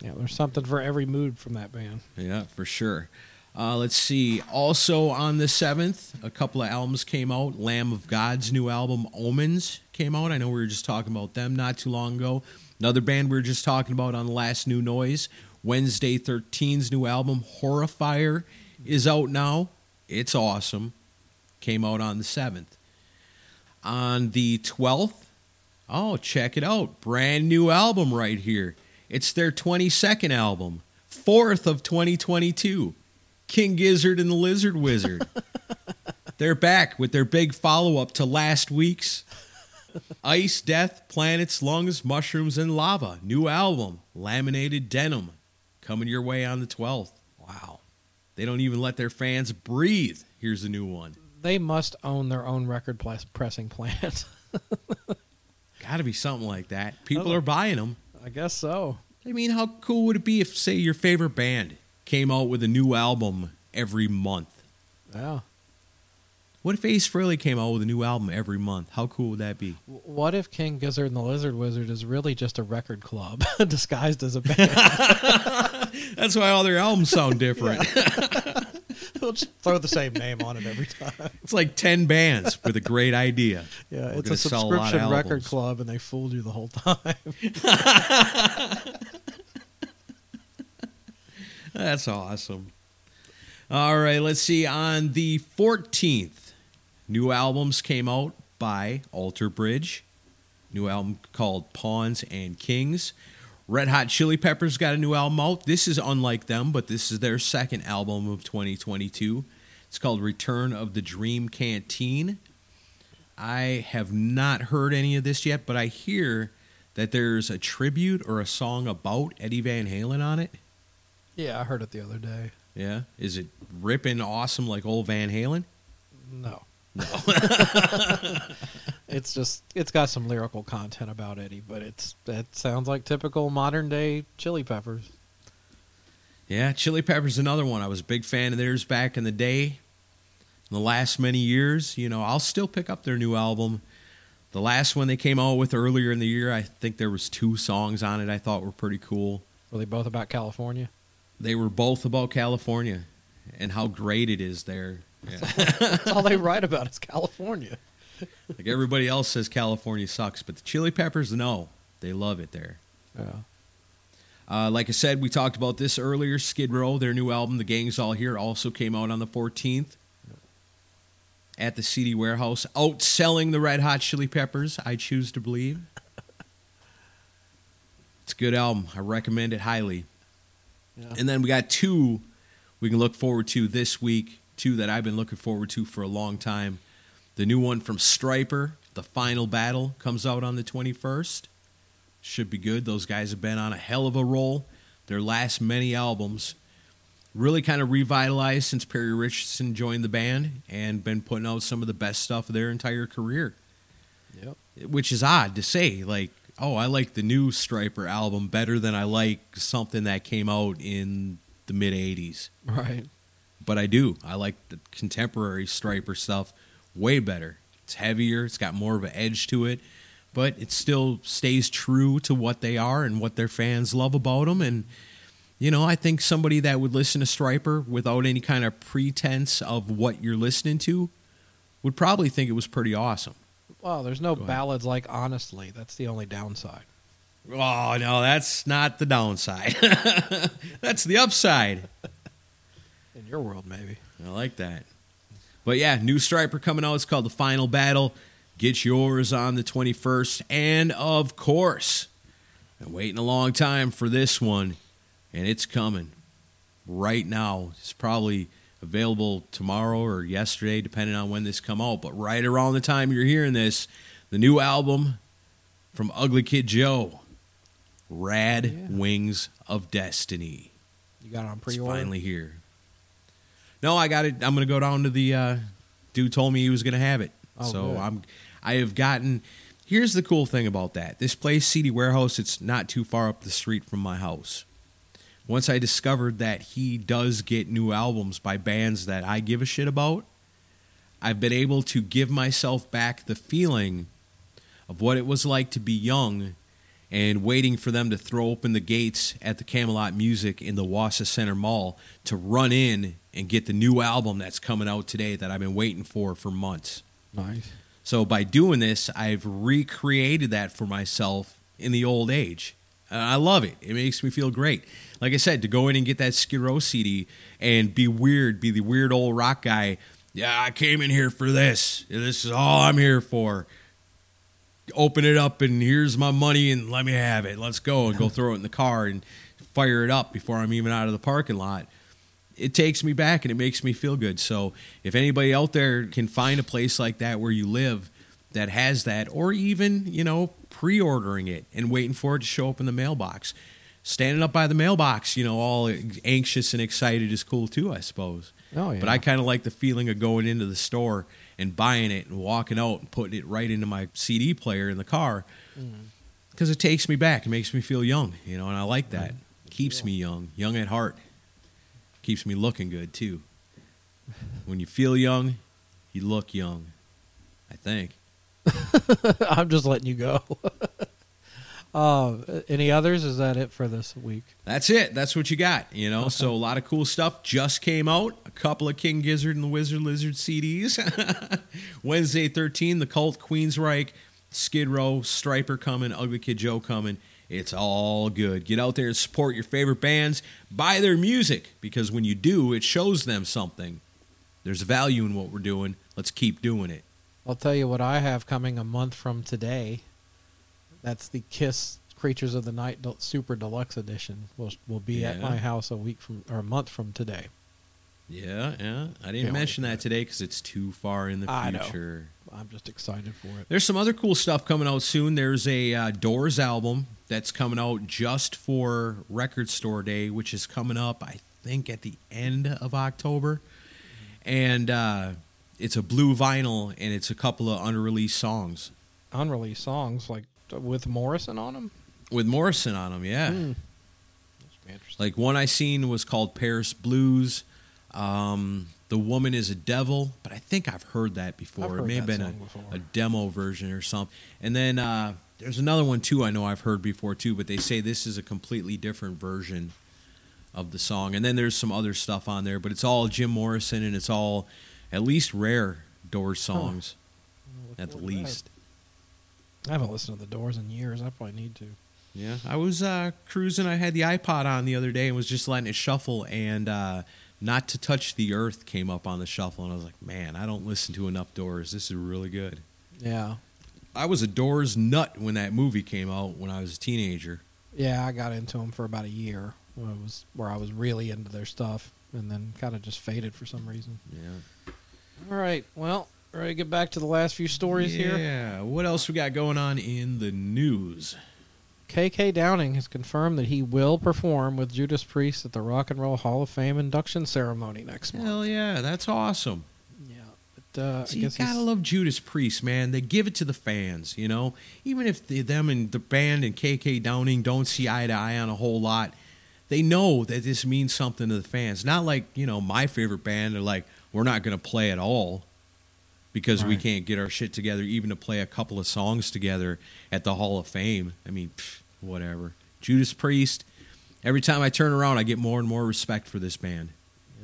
Yeah, there's something for every mood from that band. Yeah, for sure. Uh, let's see. Also on the seventh, a couple of albums came out. Lamb of God's new album, Omens, came out. I know we were just talking about them not too long ago. Another band we were just talking about on the last New Noise, Wednesday thirteen's new album, Horrifier, is out now. It's awesome. Came out on the seventh. On the twelfth, oh, check it out. Brand new album right here. It's their twenty-second album, fourth of twenty twenty-two. King Gizzard and the Lizard Wizard. They're back with their big follow-up to last week's Ice, Death, Planets, Lungs, Mushrooms, and Lava. New album, Laminated Denim, coming your way on the twelfth. Wow. They don't even let their fans breathe. Here's the new one. They must own their own record pressing plant. Got to be something like that. People are buying them. I guess so. I mean, how cool would it be if, say, your favorite band came out with a new album every month? Yeah. What if Ace Frehley came out with a new album every month? How cool would that be? What if King Gizzard and the Lizard Wizard is really just a record club disguised as a band? That's why all their albums sound different. We'll just throw the same name on it every time. It's like ten bands with a great idea. Yeah, We're it's a subscription a record club, and they fooled you the whole time. That's awesome. All right, let's see. On the fourteenth, new albums came out by Alter Bridge. New album called Pawns and Kings. Red Hot Chili Peppers got a new album out. This is unlike them, but this is their second album of twenty twenty-two. It's called Return of the Dream Canteen. I have not heard any of this yet, but I hear that there's a tribute or a song about Eddie Van Halen on it. Yeah, I heard it the other day. Yeah? Is it ripping awesome like old Van Halen? No. No. It's just, it's got some lyrical content about Eddie, but it's that sounds like typical modern day Chili Peppers. Yeah, Chili Peppers, another one. I was a big fan of theirs back in the day. In the last many years, you know, I'll still pick up their new album. The last one they came out with earlier in the year, I think there was two songs on it I thought were pretty cool. Were they both about California? They were both about California and how great it is there. Yeah. That's all they write about is California. Like everybody else says California sucks, but the Chili Peppers, no. They love it there. Yeah. Uh, like I said, we talked about this earlier. Skid Row, their new album, The Gang's All Here, also came out on the fourteenth at the C D Warehouse, outselling the Red Hot Chili Peppers, I choose to believe. It's a good album. I recommend it highly. Yeah. And then we got two we can look forward to this week. Two that I've been looking forward to for a long time. The new one from Stryper, The Final Battle, comes out on the twenty-first. Should be good. Those guys have been on a hell of a roll. Their last many albums really kind of revitalized since Perry Richardson joined the band and been putting out some of the best stuff of their entire career. Yep. Which is odd to say. Like, oh, I like the new Stryper album better than I like something that came out in the mid-eighties. Right. But I do. I like the contemporary Stryper stuff way better. It's heavier. It's got more of an edge to it. But it still stays true to what they are and what their fans love about them. And, you know, I think somebody that would listen to Stryper without any kind of pretense of what you're listening to would probably think it was pretty awesome. Well, there's no ballads like Honestly. That's the only downside. Oh, no, that's not the downside. That's the upside. In your world, maybe. I like that. But yeah, new Stryper coming out. It's called The Final Battle. Get yours on the twenty-first. And of course, been waiting a long time for this one, and it's coming right now. It's probably available tomorrow or yesterday, depending on when this come out. But right around the time you're hearing this, the new album from Ugly Kid Joe, Rad yeah. Wings of Destiny. You got it on pre-order? It's finally here. No, I got it. I'm going to go down to the uh, dude told me he was going to have it. Oh, so good. I'm, I have gotten, Here's the cool thing about that. This place, C D Warehouse, it's not too far up the street from my house. Once I discovered that he does get new albums by bands that I give a shit about, I've been able to give myself back the feeling of what it was like to be young and waiting for them to throw open the gates at the Camelot Music in the Wausau Center Mall to run in and get the new album that's coming out today that I've been waiting for for months. Nice. So by doing this, I've recreated that for myself in the old age. And I love it. It makes me feel great. Like I said, to go in and get that Skid Row C D and be weird, be the weird old rock guy. Yeah, I came in here for this. This is all I'm here for. Open it up and here's my money and let me have it. Let's go and go throw it in the car and fire it up before I'm even out of the parking lot. It takes me back and it makes me feel good. So if anybody out there can find a place like that where you live that has that, or even, you know, pre-ordering it and waiting for it to show up in the mailbox. Standing up by the mailbox, you know, all anxious and excited is cool too, I suppose. Oh, yeah. But I kind of like the feeling of going into the store and buying it and walking out and putting it right into my C D player in the car because mm. it takes me back. It makes me feel young, you know, and I like that. Mm. Keeps yeah. me young, young at heart. Keeps me looking good too. When you feel young, you look young, I think. I'm just letting you go. uh, any others? Is that it for this week? That's it. That's what you got. You know, so a lot of cool stuff just came out. A couple of King Gizzard and the Wizard Lizard C Ds. Wednesday thirteen, The Cult, Queensryche, Skid Row, Striper coming, Ugly Kid Joe coming. It's all good. Get out there and support your favorite bands. Buy their music because when you do, it shows them something. There's value in what we're doing. Let's keep doing it. I'll tell you what I have coming a month from today. That's the KISS Creatures of the Night Super Deluxe Edition. Will will be yeah. at my house a week from or a month from today. Yeah, yeah. I didn't Can't mention that today because it's too far in the I future. Know. I'm just excited for it. There's some other cool stuff coming out soon. There's a uh, Doors album that's coming out just for Record Store Day, which is coming up, I think, at the end of October. And uh it's a blue vinyl, and it's a couple of unreleased songs. Unreleased songs, like with Morrison on them? With Morrison on them, yeah. Mm. Like one I seen was called Paris Blues. Um, the Woman is a Devil, but I think I've heard that before. I've heard it may have been a, a demo version or something. And then uh, there's another one, too, I know I've heard before, too, but they say this is a completely different version of the song. And then there's some other stuff on there, but it's all Jim Morrison, and it's all at least rare Doors songs, huh. at the least. I haven't listened to the Doors in years. I probably need to. Yeah, I was uh, cruising. I had the iPod on the other day and was just letting it shuffle, and uh, Not to Touch the Earth came up on the shuffle, and I was like, man, I don't listen to enough Doors. This is really good. Yeah. I was a Doors nut when that movie came out when I was a teenager. Yeah, I got into them for about a year when I was, where I was really into their stuff, and then kind of just faded for some reason. Yeah. All right, well, ready to get back to the last few stories yeah. here? Yeah, what else we got going on in the news? K K Downing has confirmed that he will perform with Judas Priest at the Rock and Roll Hall of Fame induction ceremony next month. Hell yeah, that's awesome. Yeah. But, uh, See, I guess you gotta he's... love Judas Priest, man. They give it to the fans, you know? Even if they, them and the band and K K Downing don't see eye to eye on a whole lot, they know that this means something to the fans. Not like, you know, my favorite band are like, we're not going to play at all because right. we can't get our shit together even to play a couple of songs together at the Hall of Fame. I mean, pff, whatever. Judas Priest, every time I turn around, I get more and more respect for this band.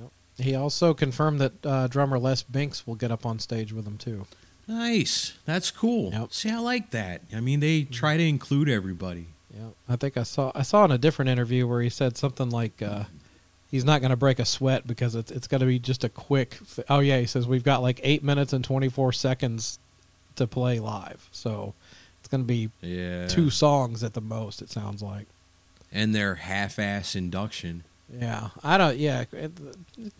Yep. He also confirmed that uh, drummer Les Binks will get up on stage with them, too. Nice. That's cool. Yep. See, I like that. I mean, they try to include everybody. Yeah, I think I saw I saw in a different interview where he said something like... Uh, He's not going to break a sweat because it's it's going to be just a quick. Oh yeah, he says we've got like eight minutes and twenty four seconds to play live, so it's going to be yeah. two songs at the most. It sounds like, and their half-ass induction. Yeah, I don't. Yeah, it,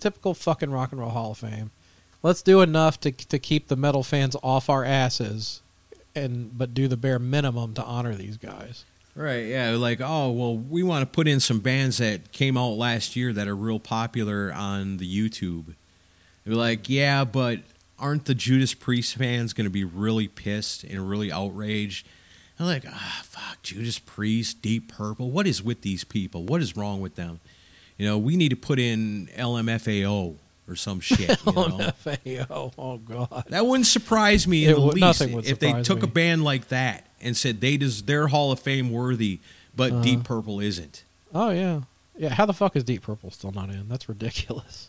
typical fucking Rock and Roll Hall of Fame. Let's do enough to to keep the metal fans off our asses, and but do the bare minimum to honor these guys. Right, yeah, like, oh, well, we want to put in some bands that came out last year that are real popular on the YouTube. They're like, yeah, but aren't the Judas Priest fans going to be really pissed and really outraged? And like, ah, fuck, Judas Priest, Deep Purple. What is with these people? What is wrong with them? You know, we need to put in L M F A O or some shit. You know? L M F A O, oh, God. That wouldn't surprise me in the least if they took a band like that and said they des- they're Hall of Fame worthy, but uh, Deep Purple isn't. Oh, yeah. Yeah, how the fuck is Deep Purple still not in? That's ridiculous.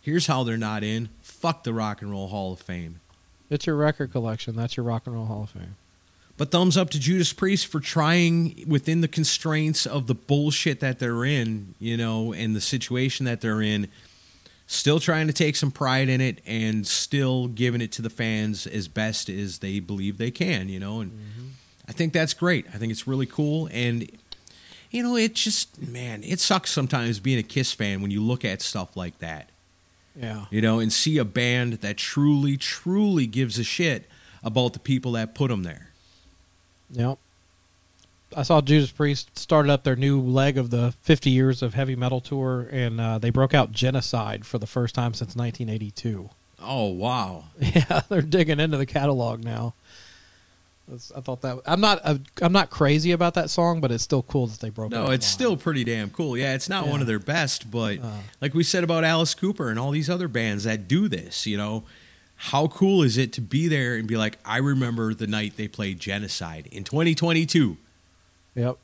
Here's how they're not in. Fuck the Rock and Roll Hall of Fame. It's your record collection. That's your Rock and Roll Hall of Fame. But thumbs up to Judas Priest for trying within the constraints of the bullshit that they're in, you know, and the situation that they're in, still trying to take some pride in it and still giving it to the fans as best as they believe they can, you know. And mm-hmm. I think that's great. I think it's really cool. And, you know, it just, man, it sucks sometimes being a KISS fan when you look at stuff like that. Yeah. You know, and see a band that truly, truly gives a shit about the people that put them there. Yep. I saw Judas Priest started up their new leg of the fifty years of heavy metal tour, and uh, they broke out Genocide for the first time since nineteen eighty-two. Oh, wow. Yeah, they're digging into the catalog now. That's, I thought that I'm not uh, I'm not crazy about that song, but it's still cool that they broke. No, out it's live. Still pretty damn cool. Yeah, it's not yeah. one of their best, but uh, like we said about Alice Cooper and all these other bands that do this, you know. How cool is it to be there and be like, I remember the night they played Genocide in twenty twenty-two. Yep.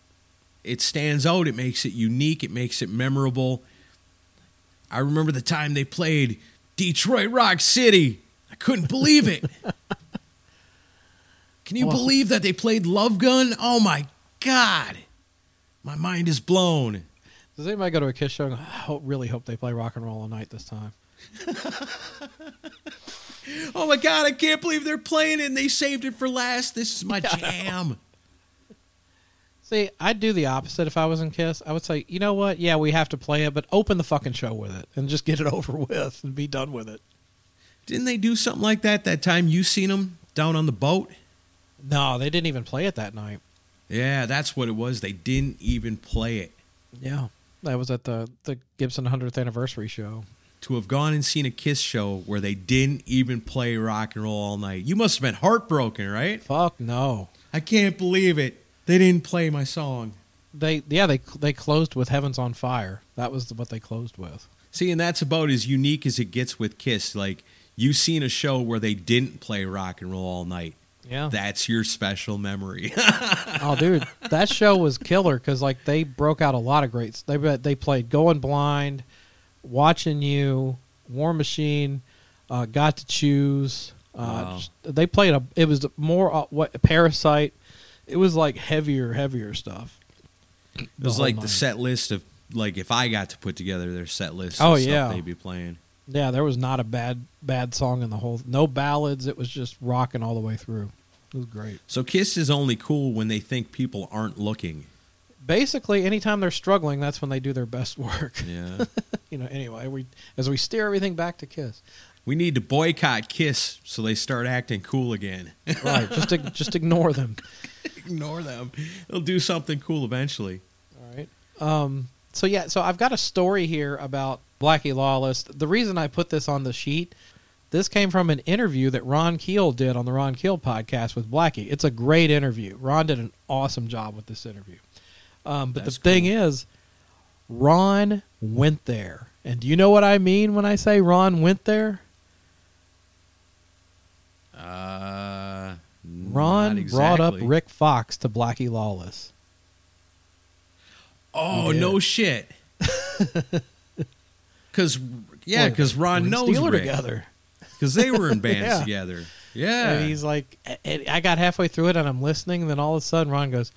It stands out. It makes it unique. It makes it memorable. I remember the time they played Detroit Rock City. I couldn't believe it. Can you well, believe that they played Love Gun? Oh, my God. My mind is blown. Does anybody go to a KISS show and go, I hope, really hope they play Rock and Roll All Night this time? Oh my God, I can't believe they're playing it and they saved it for last. This is my yeah, jam. See, I'd do the opposite if I was in KISS. I would say, you know what? Yeah, we have to play it, but open the fucking show with it and just get it over with and be done with it. Didn't they do something like that that time you seen them down on the boat? No, they didn't even play it that night. Yeah, that's what it was. They didn't even play it. Yeah, that was at the, the Gibson hundredth anniversary show. To have gone and seen a KISS show where they didn't even play Rock and Roll All Night. You must have been heartbroken, right? Fuck no. I can't believe it. They didn't play my song. They Yeah, they they closed with Heaven's on Fire. That was what they closed with. See, and that's about as unique as it gets with KISS. Like, you've seen a show where they didn't play Rock and Roll All Night. Yeah. That's your special memory. Oh, dude, that show was killer because, like, they broke out a lot of greats. They, they played Going Blind, Watching You, War Machine, uh, Got to Choose. Uh, wow. just, they played a. It was more uh, what Parasite. It was like heavier, heavier stuff. It was like night. The set list of like if I got to put together their set list. Oh yeah, stuff they'd be playing. Yeah, there was not a bad bad song in the whole. No ballads. It was just rocking all the way through. It was great. So KISS is only cool when they think people aren't looking. Basically, anytime they're struggling, that's when they do their best work. Yeah. You know, anyway, we as we steer everything back to KISS. We need to boycott KISS so they start acting cool again. Right. Just just ignore them. Ignore them. They'll do something cool eventually. All right. Um, so, yeah, so I've got a story here about Blackie Lawless. The reason I put this on the sheet, this came from an interview that Ron Keel did on the Ron Keel podcast with Blackie. It's a great interview. Ron did an awesome job with this interview. Um, but That's the thing cool. is, Ron went there. And do you know what I mean when I say Ron went there? Uh, Ron exactly. brought up Rick Fox to Blackie Lawless. Oh, no shit. Cause, yeah, because Ron we knows Rick. Together. Because they were in bands yeah. together. Yeah. And he's like, I got halfway through it and I'm listening. And then all of a sudden Ron goes,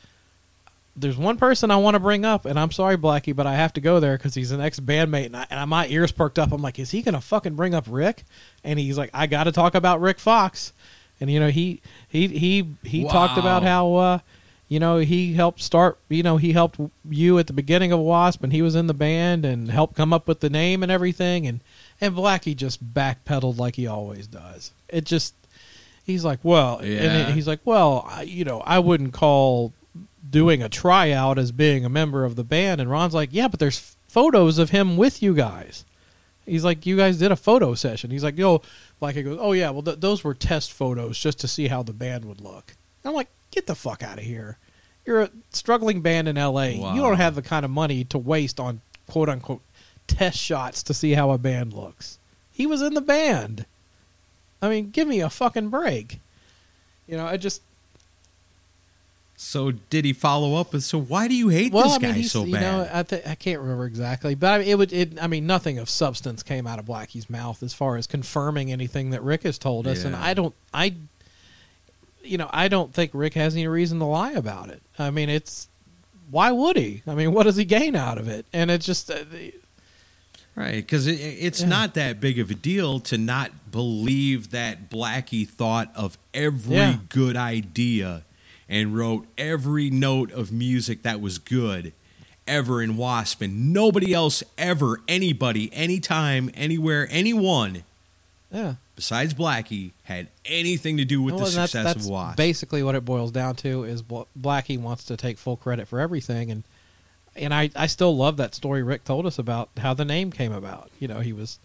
there's one person I want to bring up, and I'm sorry, Blackie, but I have to go there because he's an ex-bandmate, and, I, and my ears perked up. I'm like, is he going to fucking bring up Rick? And he's like, I got to talk about Rick Fox. And, you know, he he he, he wow. talked about how, uh, you know, he helped start, you know, he helped you at the beginning of W A S P, and he was in the band and helped come up with the name and everything. And, and Blackie just backpedaled like he always does. It just, he's like, well, yeah. and he's like, well, you know, I wouldn't call doing a tryout as being a member of the band. And Ron's like, yeah, but there's photos of him with you guys. He's like, you guys did a photo session. He's like, yo, like he goes, oh yeah, well th- those were test photos just to see how the band would look. And I'm like, get the fuck out of here. You're a struggling band in L A. Wow. You don't have the kind of money to waste on quote unquote test shots to see how a band looks. He was in the band. I mean, give me a fucking break. You know, I just. So did he follow up? And so why do you hate well, this I mean, guy so bad? You know, I, th- I can't remember exactly, but I mean, it would. It, I mean, nothing of substance came out of Blackie's mouth as far as confirming anything that Rick has told us, yeah. and I don't. I, you know, I don't think Rick has any reason to lie about it. I mean, it's why would he? I mean, what does he gain out of it? And it's just. Uh, the, Right, because it, it's yeah. not that big of a deal to not believe that Blackie thought of every yeah. good idea and wrote every note of music that was good ever in W A S P. And nobody else ever, anybody, anytime, anywhere, anyone, yeah. besides Blackie, had anything to do with well, the success that's, that's of W A S P. Basically what it boils down to is Blackie wants to take full credit for everything, and And I, I still love that story Rick told us about how the name came about. You know, he was,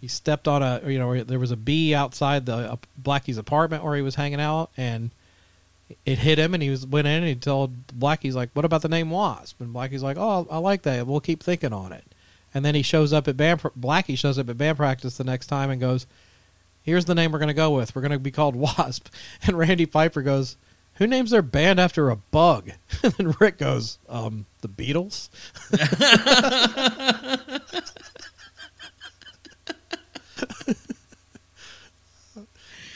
he stepped on a, you know, there was a bee outside the uh, Blackie's apartment where he was hanging out, and it hit him, and he was went in and he told Blackie's like, what about the name W A S P? And Blackie's like, oh, I like that. We'll keep thinking on it. And then he shows up at band, Blackie shows up at band practice the next time and goes, here's the name we're going to go with. We're going to be called W A S P. And Randy Piper goes, who names their band after a bug? And then Rick goes, um, the Beatles?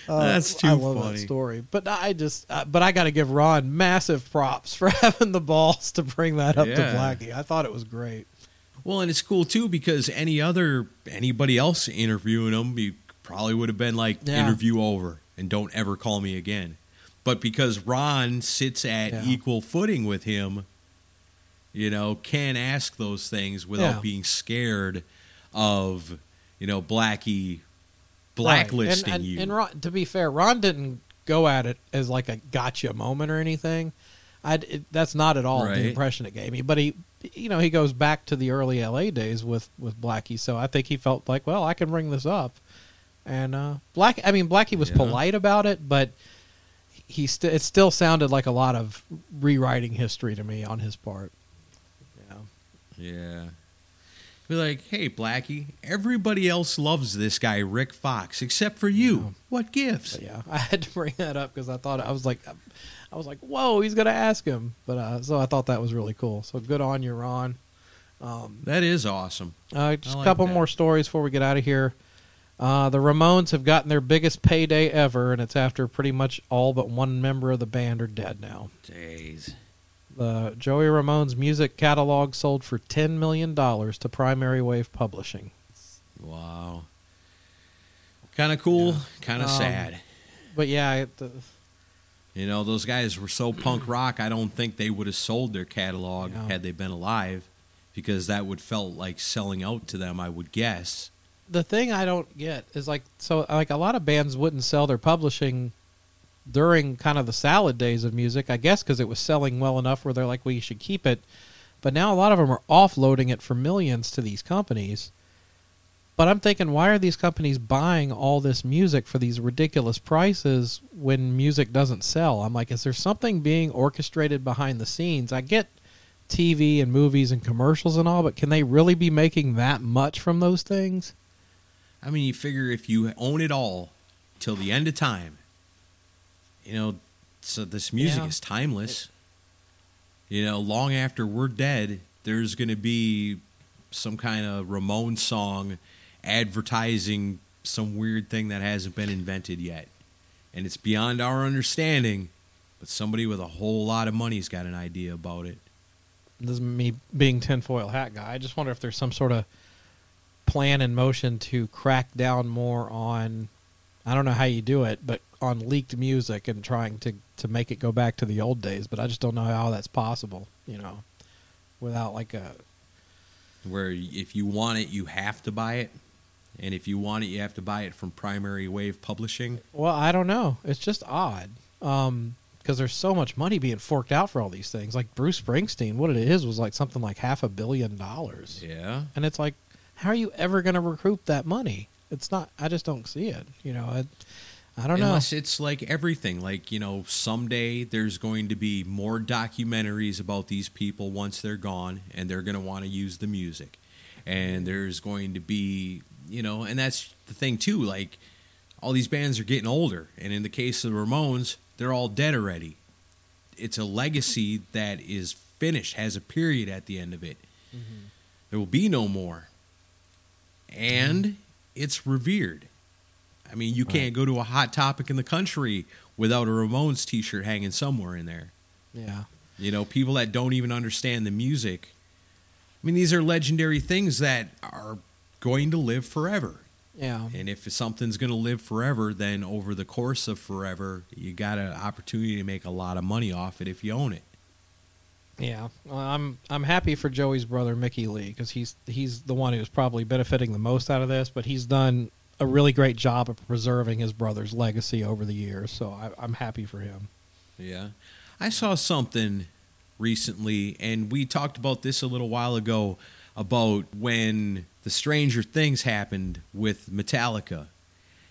uh, That's too I love funny. That story. But I just, uh, but I got to give Ron massive props for having the balls to bring that up yeah. to Blackie. I thought it was great. Well, and it's cool too because any other, anybody else interviewing him, you probably would have been like, yeah. interview over and don't ever call me again. But because Ron sits at yeah. equal footing with him, you know, can ask those things without yeah. being scared of, you know, Blackie blacklisting right. and, and, you. And Ron, to be fair, Ron didn't go at it as like a gotcha moment or anything. I'd, it, that's not at all right. the impression it gave me. But he, you know, he goes back to the early L A days with, with Blackie. So I think he felt like, well, I can bring this up. And uh, Black, I mean, Blackie was yeah. polite about it, but... He st- it still sounded like a lot of rewriting history to me on his part. Yeah. Yeah. Be like, hey, Blackie, everybody else loves this guy, Rick Fox, except for you. Yeah. What gives? But yeah, I had to bring that up because I thought I was like, I was like, whoa, he's going to ask him. But uh, so I thought that was really cool. So good on you, Ron. Um, that is awesome. Uh, just I a couple like more stories before we get out of here. Uh, the Ramones have gotten their biggest payday ever, and it's after pretty much all but one member of the band are dead now. Jeez. Uh, Joey Ramone's music catalog sold for ten million dollars to Primary Wave Publishing. Wow. Kind of cool, yeah. kind of um, sad. But yeah. It, uh, you know, those guys were so punk rock, I don't think they would have sold their catalog yeah. had they been alive, because that would felt like selling out to them, I would guess. The thing I don't get is like, so like a lot of bands wouldn't sell their publishing during kind of the salad days of music, I guess, because it was selling well enough where they're like, well, you should keep it. But now a lot of them are offloading it for millions to these companies. But I'm thinking, why are these companies buying all this music for these ridiculous prices when music doesn't sell? I'm like, is there something being orchestrated behind the scenes? I get T V and movies and commercials and all, but can they really be making that much from those things? I mean, you figure if you own it all till the end of time, you know, so this music yeah. is timeless. It, you know, long after we're dead, there's going to be some kind of Ramones song advertising some weird thing that hasn't been invented yet. And it's beyond our understanding, but somebody with a whole lot of money's got an idea about it. This is me being tinfoil hat guy. I just wonder if there's some sort of plan in motion to crack down more on, I don't know how you do it, but on leaked music and trying to, to make it go back to the old days. But I just don't know how that's possible, you know, without like a... Where if you want it, you have to buy it. And if you want it, you have to buy it from Primary Wave Publishing. Well, I don't know. It's just odd. Um, because there's so much money being forked out for all these things. Like Bruce Springsteen, what it is was like something like half a billion dollars. Yeah. And it's like, how are you ever going to recoup that money? It's not, I just don't see it. You know, I, I don't know. Unless it's like everything, like, you know, someday there's going to be more documentaries about these people once they're gone, and they're going to want to use the music. And there's going to be, you know, and that's the thing too, like all these bands are getting older. And in the case of the Ramones, they're all dead already. It's a legacy that is finished, has a period at the end of it. Mm-hmm. There will be no more. And mm. it's revered. I mean, you can't right. go to a Hot Topic in the country without a Ramones t-shirt hanging somewhere in there. Yeah. You know, people that don't even understand the music. I mean, these are legendary things that are going to live forever. Yeah. And if something's going to live forever, then over the course of forever, you got an opportunity to make a lot of money off it if you own it. Yeah, well, I'm I'm happy for Joey's brother Mickey Lee, because he's he's the one who's probably benefiting the most out of this. But he's done a really great job of preserving his brother's legacy over the years. So I, I'm happy for him. Yeah, I saw something recently, and we talked about this a little while ago about when the Stranger Things happened with Metallica,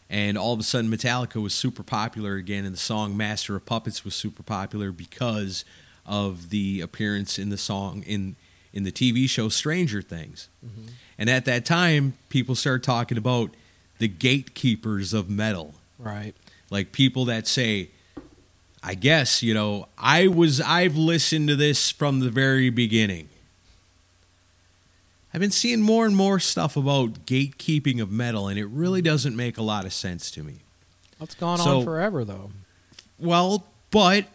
and all of a sudden Metallica was super popular again, and the song "Master of Puppets" was super popular because of the appearance in the song in in the T V show Stranger Things. Mm-hmm. And at that time, people started talking about the gatekeepers of metal. Right. Like people that say, I guess, you know, I was I've listened to this from the very beginning. I've been seeing more and more stuff about gatekeeping of metal, and it really doesn't make a lot of sense to me. That's gone so, on forever though. Well, but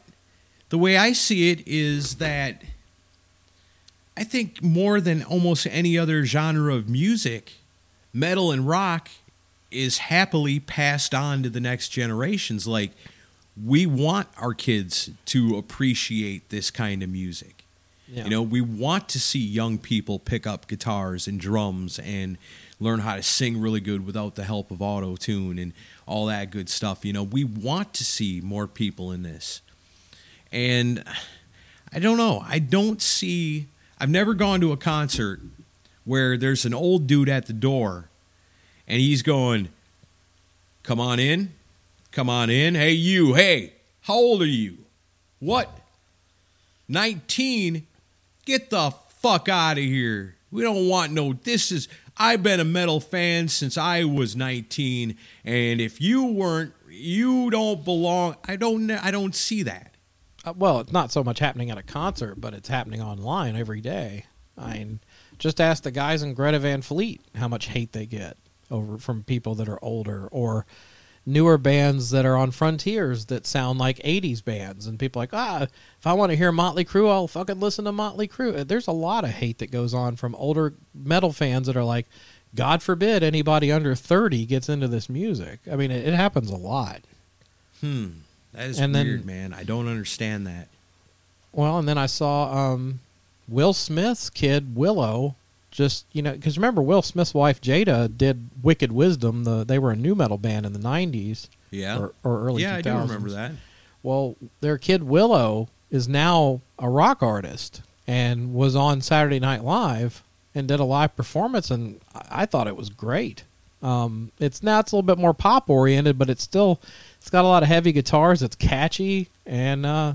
the way I see it is that I think more than almost any other genre of music, metal and rock is happily passed on to the next generations. Like, we want our kids to appreciate this kind of music. Yeah. You know, we want to see young people pick up guitars and drums and learn how to sing really good without the help of auto-tune and all that good stuff. You know, we want to see more people in this. And I don't know. I don't see... I've never gone to a concert where there's an old dude at the door and he's going, come on in, come on in. Hey, you, hey, how old are you? What? nineteen? Get the fuck out of here. We don't want no... This is... I've been a metal fan since I was nineteen. And if you weren't, you don't belong. I don't. I don't see that. Uh, well, it's not so much happening at a concert, but it's happening online every day. I mean, just ask the guys in Greta Van Fleet how much hate they get over from people that are older, or newer bands that are on Frontiers that sound like eighties bands. And people are like, ah, if I want to hear Motley Crue, I'll fucking listen to Motley Crue. There's a lot of hate that goes on from older metal fans that are like, God forbid anybody under thirty gets into this music. I mean, it, it happens a lot. Hmm. That is and weird, then, man. I don't understand that. Well, and then I saw um, Will Smith's kid, Willow, just, you know, because remember, Will Smith's wife, Jada, did Wicked Wisdom. The, they were a new metal band in the nineties. Yeah. Or, or early yeah, two thousands. Yeah, I do remember that. Well, their kid, Willow, is now a rock artist and was on Saturday Night Live and did a live performance, and I, I thought it was great. Um, it's now it's a little bit more pop-oriented, but it's still... It's got a lot of heavy guitars. It's catchy and uh,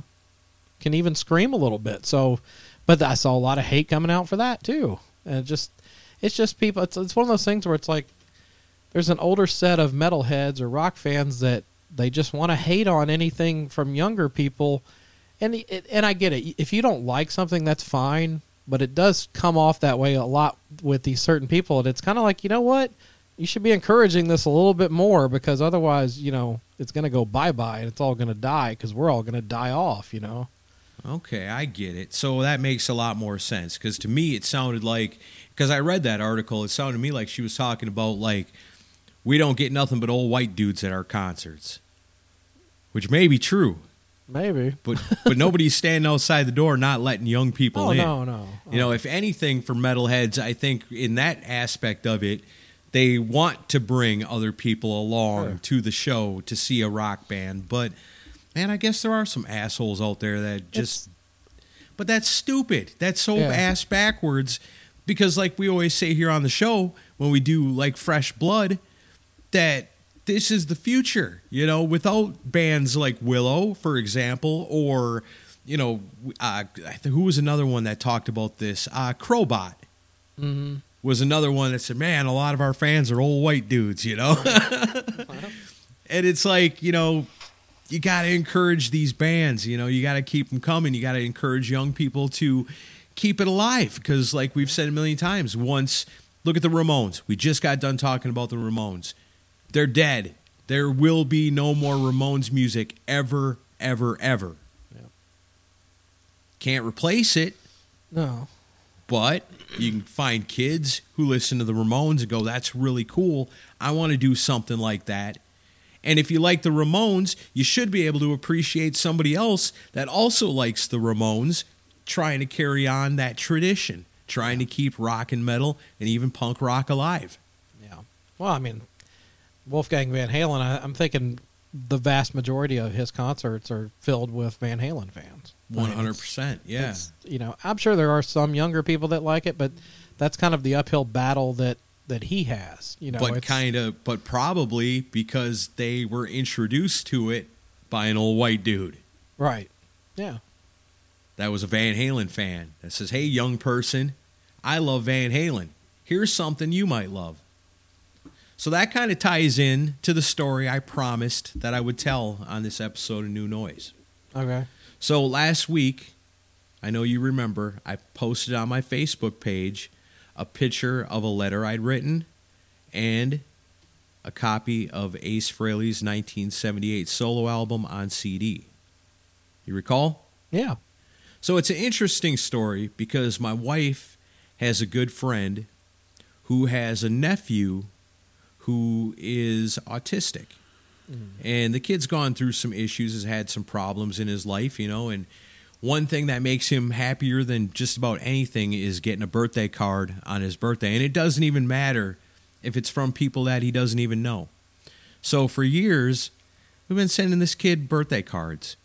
can even scream a little bit. So, but I saw a lot of hate coming out for that too. And it just, it's just people. It's it's one of those things where it's like there's an older set of metalheads or rock fans that they just want to hate on anything from younger people. And it, and I get it. If you don't like something, that's fine. But it does come off that way a lot with these certain people. And it's kind of like, you know what? You should be encouraging this a little bit more, because otherwise, you know, it's going to go bye-bye and it's all going to die, because we're all going to die off, you know? Okay, I get it. So that makes a lot more sense, because to me it sounded like, because I read that article, it sounded to me like she was talking about, like, we don't get nothing but old white dudes at our concerts, which may be true. Maybe. But but nobody's standing outside the door not letting young people oh, in. Oh, no, no. You know, if anything for metalheads, I think in that aspect of it, they want to bring other people along sure. to the show to see a rock band. But, man, I guess there are some assholes out there that just... It's, but that's stupid. That's so yeah. ass backwards Because like we always say here on the show, when we do like Fresh Blood, that this is the future, you know, without bands like Willow, for example, or, you know, uh, who was another one that talked about this? Uh, Crowbot mm-hmm. was another one that said, man, a lot of our fans are old white dudes, you know? And it's like, you know, you got to encourage these bands, you know, you got to keep them coming. You got to encourage young people to keep it alive. Because like we've said a million times, once, look at the Ramones. We just got done talking about the Ramones. They're dead. There will be no more Ramones music ever, ever, ever. Yeah. Can't replace it. No. But you can find kids who listen to the Ramones and go, that's really cool. I want to do something like that. And if you like the Ramones, you should be able to appreciate somebody else that also likes the Ramones, trying to carry on that tradition, trying to keep rock and metal and even punk rock alive. Yeah. Well, I mean, Wolfgang Van Halen, I, I'm thinking the vast majority of his concerts are filled with Van Halen fans. one hundred percent, I mean, yeah. You know, I'm sure there are some younger people that like it, but that's kind of the uphill battle that that he has, you know, but kind of, but probably because they were introduced to it by an old white dude. Right. Yeah. That was a Van Halen fan that says, hey, young person, I love Van Halen. Here's something you might love. So that kind of ties in to the story I promised that I would tell on this episode of New Noise. Okay. So last week, I know you remember, I posted on my Facebook page a picture of a letter I'd written, and a copy of Ace Frehley's nineteen seventy-eight solo album on C D. You recall? Yeah. So it's an interesting story because my wife has a good friend who has a nephew who is autistic. Mm. And the kid's gone through some issues, has had some problems in his life, you know, and one thing that makes him happier than just about anything is getting a birthday card on his birthday. And it doesn't even matter if it's from people that he doesn't even know. So for years, we've been sending this kid birthday cards.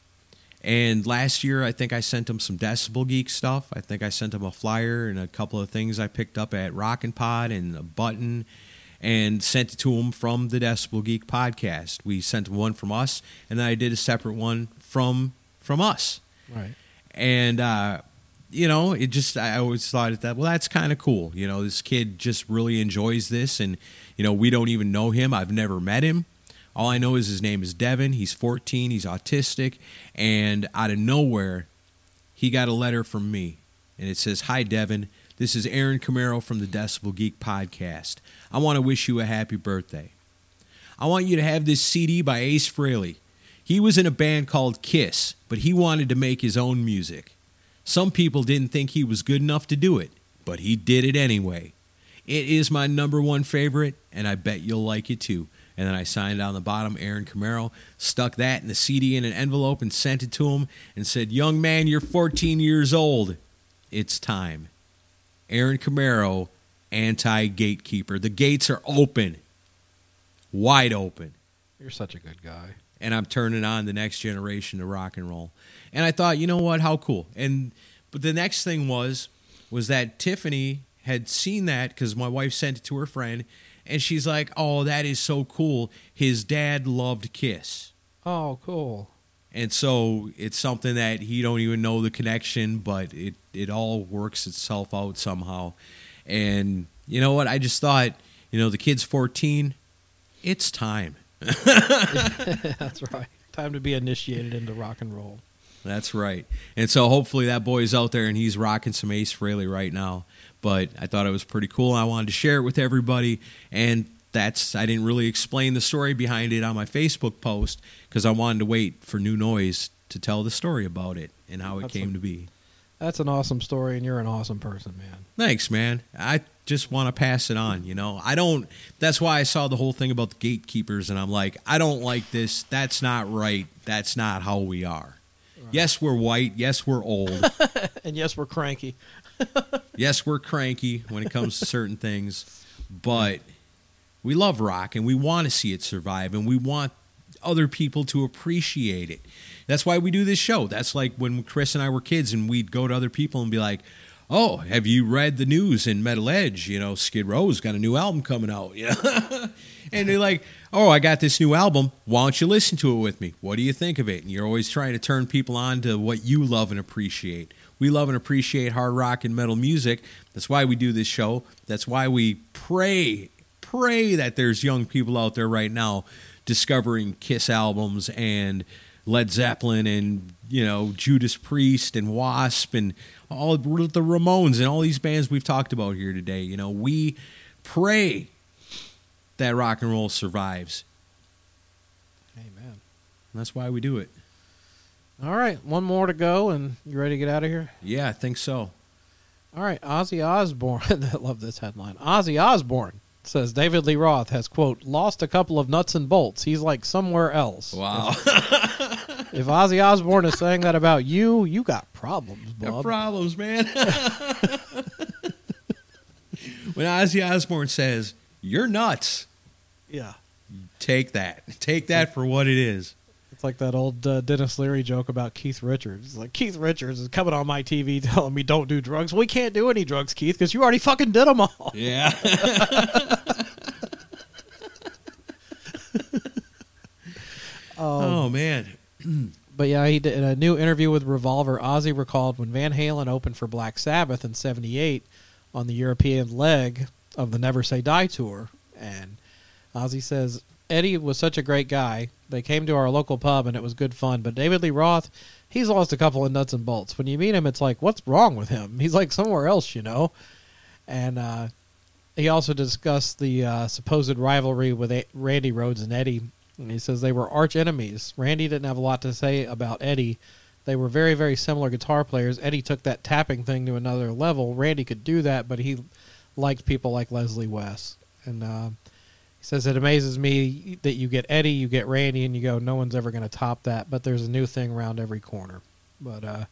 And last year, I think I sent him some Decibel Geek stuff. I think I sent him a flyer and a couple of things I picked up at Rockin' Pod and a button, and sent it to him from the Decibel Geek podcast. We sent him one from us, and then I did a separate one from from us. Right. And, uh, you know, it just, I always thought that, well, that's kind of cool. You know, this kid just really enjoys this. And, you know, we don't even know him. I've never met him. All I know is his name is Devin. He's fourteen. He's autistic. And out of nowhere, he got a letter from me. And it says, hi, Devin. This is Aaron Camaro from the Decibel Geek podcast. I want to wish you a happy birthday. I want you to have this C D by Ace Frehley. He was in a band called KISS, but he wanted to make his own music. Some people didn't think he was good enough to do it, but he did it anyway. It is my number one favorite, and I bet you'll like it too. And then I signed on the bottom, Aaron Camaro, stuck that in the C D in an envelope and sent it to him and said, young man, you're fourteen years old. It's time. Aaron Camaro, anti-gatekeeper. The gates are open. Wide open. You're such a good guy. And I'm turning on the next generation to rock and roll. And I thought, you know what, how cool. And but the next thing was, was that Tiffany had seen that because my wife sent it to her friend. And she's like, oh, that is so cool. His dad loved KISS. Oh, cool. And so it's something that he don't even know the connection, but it, it all works itself out somehow. And you know what, I just thought, you know, the kid's fourteen. It's time. That's right. Time to be initiated into rock and roll. That's right. And so hopefully that boy's out there and he's rocking some Ace Frehley right now. But I thought it was pretty cool. I wanted to share it with everybody. And that's, I didn't really explain the story behind it on my Facebook post because I wanted to wait for New Noise to tell the story about it and how it that's came a, to be. That's an awesome story, and you're an awesome person, man. Thanks, man. I just want to pass it on, you know. I don't, that's why I saw the whole thing about the gatekeepers, and I'm like, I don't like this. That's not right. That's not how we are. Right. Yes, we're white. Yes, we're old. And yes, we're cranky. Yes, we're cranky when it comes to certain things, but we love rock, and we want to see it survive, and we want other people to appreciate it. That's why we do this show. That's like when Chris and I were kids, and we'd go to other people and be like, oh, have you read the news in Metal Edge? You know, Skid Row's got a new album coming out. You know? And they're like, oh, I got this new album. Why don't you listen to it with me? What do you think of it? And you're always trying to turn people on to what you love and appreciate. We love and appreciate hard rock and metal music. That's why we do this show. That's why we pray, pray that there's young people out there right now discovering KISS albums and Led Zeppelin and, you know, Judas Priest and Wasp and all the Ramones and all these bands we've talked about here today. You know, we pray that rock and roll survives. Amen. And that's why we do it. All right, one more to go, and you ready to get out of here? Yeah, I think so. All right, Ozzy Osbourne. I love this headline. Ozzy Osbourne says David Lee Roth has, quote, lost a couple of nuts and bolts. He's like somewhere else. Wow. If, if Ozzy Osbourne is saying that about you, you got problems, bub. Got problems, man. When Ozzy Osbourne says, you're nuts. Yeah. Take that. Take that for what it is. It's like that old uh, Dennis Leary joke about Keith Richards. It's like, Keith Richards is coming on my T V telling me don't do drugs. We can't do any drugs, Keith, because you already fucking did them all. Yeah. um, oh, man. But yeah, he did, in a new interview with Revolver, Ozzy recalled when Van Halen opened for Black Sabbath in seventy-eight on the European leg of the Never Say Die tour. And Ozzy says, Eddie was such a great guy. They came to our local pub, and it was good fun. But David Lee Roth, he's lost a couple of nuts and bolts. When you meet him, it's like, what's wrong with him? He's like somewhere else, you know? And uh, he also discussed the uh, supposed rivalry with a- Randy Rhoads and Eddie. And he says they were arch enemies. Randy didn't have a lot to say about Eddie. They were very, very similar guitar players. Eddie took that tapping thing to another level. Randy could do that, but he liked people like Leslie West. And... Uh, He says, it amazes me that you get Eddie, you get Randy, and you go, no one's ever going to top that, but there's a new thing around every corner. But uh,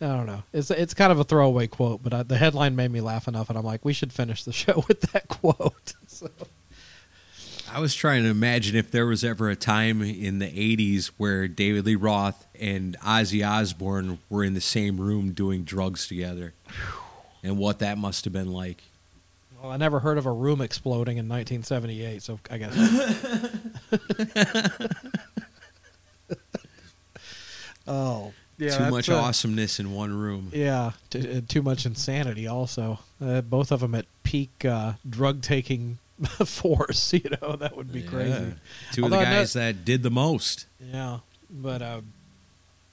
I don't know. It's it's kind of a throwaway quote, but I, the headline made me laugh enough, and I'm like, we should finish the show with that quote. So. I was trying to imagine if there was ever a time in the eighties where David Lee Roth and Ozzy Osbourne were in the same room doing drugs together and what that must have been like. Well, I never heard of a room exploding in nineteen seventy-eight, so I guess. Oh, yeah. Too much a, awesomeness in one room. Yeah, t- too much insanity also. Uh, both of them at peak uh, drug-taking force, you know, that would be yeah. crazy. Two Although of the guys that, that did the most. Yeah, but uh,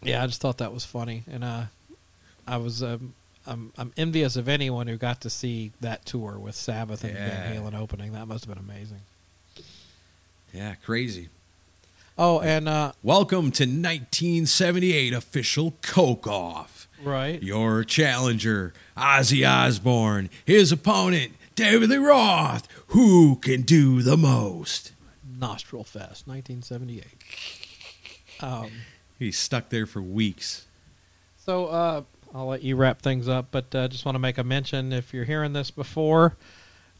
yeah, I just thought that was funny. And uh, I was... Um, I'm I'm envious of anyone who got to see that tour with Sabbath and yeah. Van Halen opening. That must have been amazing. Yeah, crazy. Oh, and... Uh, Welcome to nineteen seventy-eight Official Coke Off. Right. Your challenger, Ozzy Osbourne. His opponent, David Lee Roth. Who can do the most? Nostril Fest, nineteen seventy-eight. Um, He's stuck there for weeks. So, uh... I'll let you wrap things up, but I uh, just want to make a mention. If you're hearing this before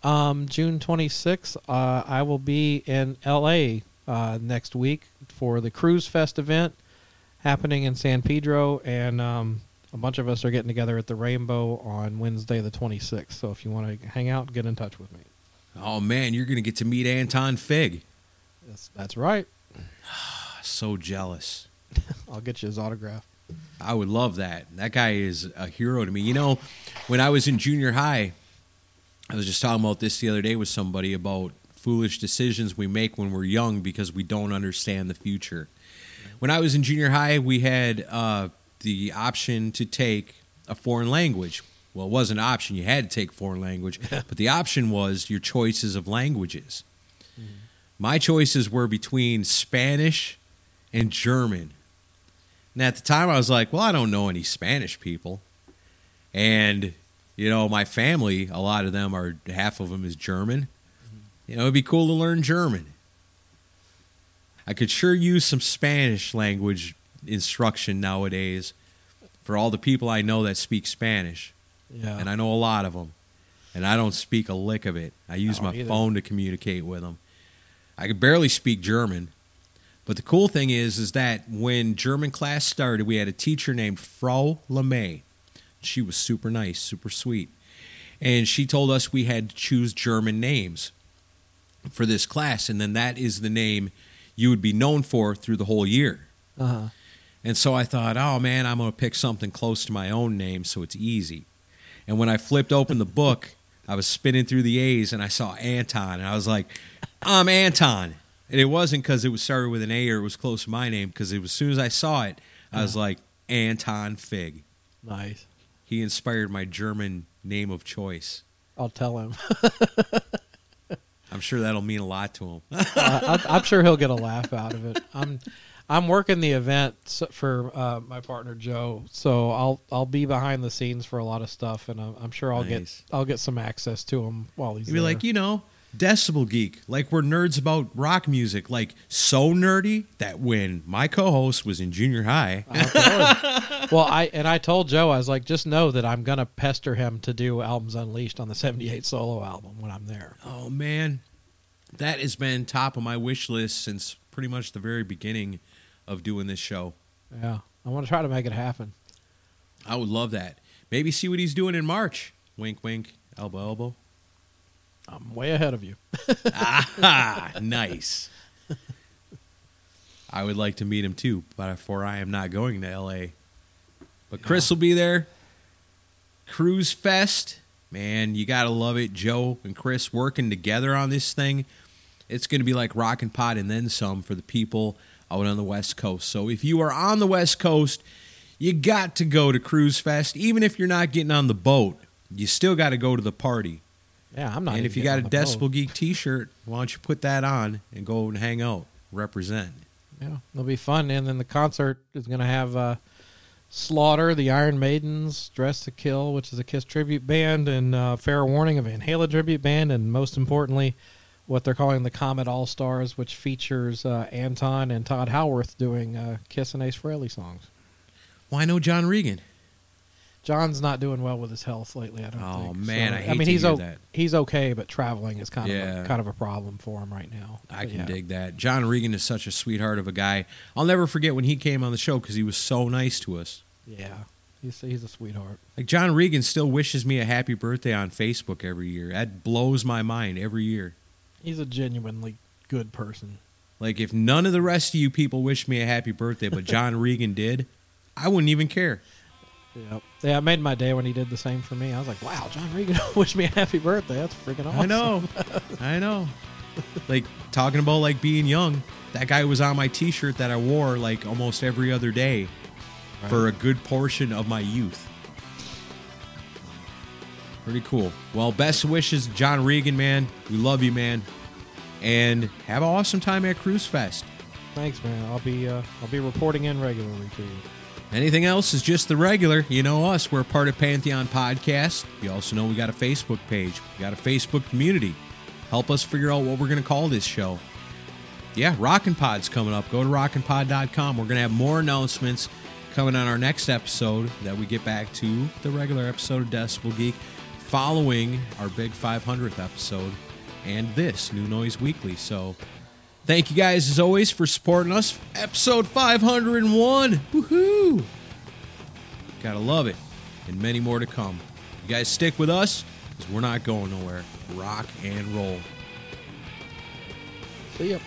um, June twenty-sixth, uh, I will be in L A uh, next week for the Cruise Fest event happening in San Pedro, and um, a bunch of us are getting together at the Rainbow on Wednesday the twenty-sixth. So if you want to hang out, get in touch with me. Oh, man, you're going to get to meet Anton Fig. That's, that's right. So jealous. I'll get you his autograph. I would love that. That guy is a hero to me. You know, when I was in junior high, I was just talking about this the other day with somebody about foolish decisions we make when we're young because we don't understand the future. When I was in junior high, we had uh, the option to take a foreign language. Well, it wasn't an option. You had to take foreign language. But the option was your choices of languages. Mm-hmm. My choices were between Spanish and German. And at the time, I was like, well, I don't know any Spanish people. And, you know, my family, a lot of them are, half of them is German. You know, it'd be cool to learn German. I could sure use some Spanish language instruction nowadays for all the people I know that speak Spanish. Yeah. And I know a lot of them. And I don't speak a lick of it. I use my either. phone to communicate with them. I could barely speak German. But the cool thing is, is that when German class started, we had a teacher named Frau LeMay. She was super nice, super sweet. And she told us we had to choose German names for this class, and then that is the name you would be known for through the whole year. Uh-huh. And so I thought, oh, man, I'm going to pick something close to my own name so it's easy. And when I flipped open the book, I was spinning through the A's, and I saw Anton, and I was like, I'm Anton. And it wasn't because it was started with an A or it was close to my name, because as soon as I saw it, I was like, Anton Fig. Nice. He inspired my German name of choice. I'll tell him. I'm sure that'll mean a lot to him. uh, I'm sure he'll get a laugh out of it. I'm I'm working the event for uh, my partner Joe, so I'll I'll be behind the scenes for a lot of stuff, and I'm, I'm sure I'll nice. get I'll get some access to him while he's You'll there. Be like, you know, Decibel Geek, like we're nerds about rock music, like so nerdy that when my co-host was in junior high, well, I and I told Joe, I was like, just know that I'm gonna pester him to do Albums Unleashed on the seventy-eight solo album when I'm there. Oh man, that has been top of my wish list since pretty much the very beginning of doing this show. Yeah, I want to try to make it happen. I would love that. Maybe see what he's doing in March. Wink, wink, elbow, elbow. I'm way ahead of you. Aha, nice. I would like to meet him too, but for I am not going to L A. But Chris yeah. will be there. Cruise Fest. Man, you got to love it. Joe and Chris working together on this thing. It's going to be like Rockin' Pot and then some for the people out on the West Coast. So if you are on the West Coast, you got to go to Cruise Fest. Even if you're not getting on the boat, you still got to go to the party. Yeah, I'm not. And if you got a Decibel Geek t-shirt, why don't you put that on and go and hang out, represent. Yeah, it'll be fun. And then the concert is going to have uh, Slaughter, the Iron Maidens, Dress to Kill, which is a KISS tribute band, and uh, Fair Warning, a Van Halen tribute band, and most importantly, what they're calling the Comet All-Stars, which features uh, Anton and Todd Howarth doing uh, KISS and Ace Frehley songs. Why no John Regan? John's not doing well with his health lately, I don't oh, think. Oh, man, so, I hate I mean, to he's hear o- that. He's okay, but traveling is kind, yeah. of, a, kind of a problem for him right now. I but, can yeah. dig that. John Regan is such a sweetheart of a guy. I'll never forget when he came on the show because he was so nice to us. Yeah, he's, he's a sweetheart. Like, John Regan still wishes me a happy birthday on Facebook every year. That blows my mind every year. He's a genuinely good person. Like, if none of the rest of you people wish me a happy birthday, but John Regan did, I wouldn't even care. Yep. Yeah, I made my day when he did the same for me. I was like, wow, John Regan wished me a happy birthday. That's freaking awesome. I know. I know. Like, talking about, like, being young, that guy was on my T-shirt that I wore, like, almost every other day right. for a good portion of my youth. Pretty cool. Well, best wishes, John Regan, man. We love you, man. And have an awesome time at Cruise Fest. Thanks, man. I'll be, uh, I'll be reporting in regularly to you. Anything else is just the regular. You know us. We're part of Pantheon Podcast. You also know we got a Facebook page. We got a Facebook community. Help us figure out what we're going to call this show. Yeah, Rockin' Pod's coming up. Go to rockin pod dot com. We're going to have more announcements coming on our next episode that we get back to the regular episode of Decibel Geek following our big five hundredth episode and this, New Noise Weekly. So thank you guys, as always, for supporting us. Episode five hundred one. Woohoo! Gotta love it. And many more to come. You guys stick with us, because we're not going nowhere. Rock and roll. See ya.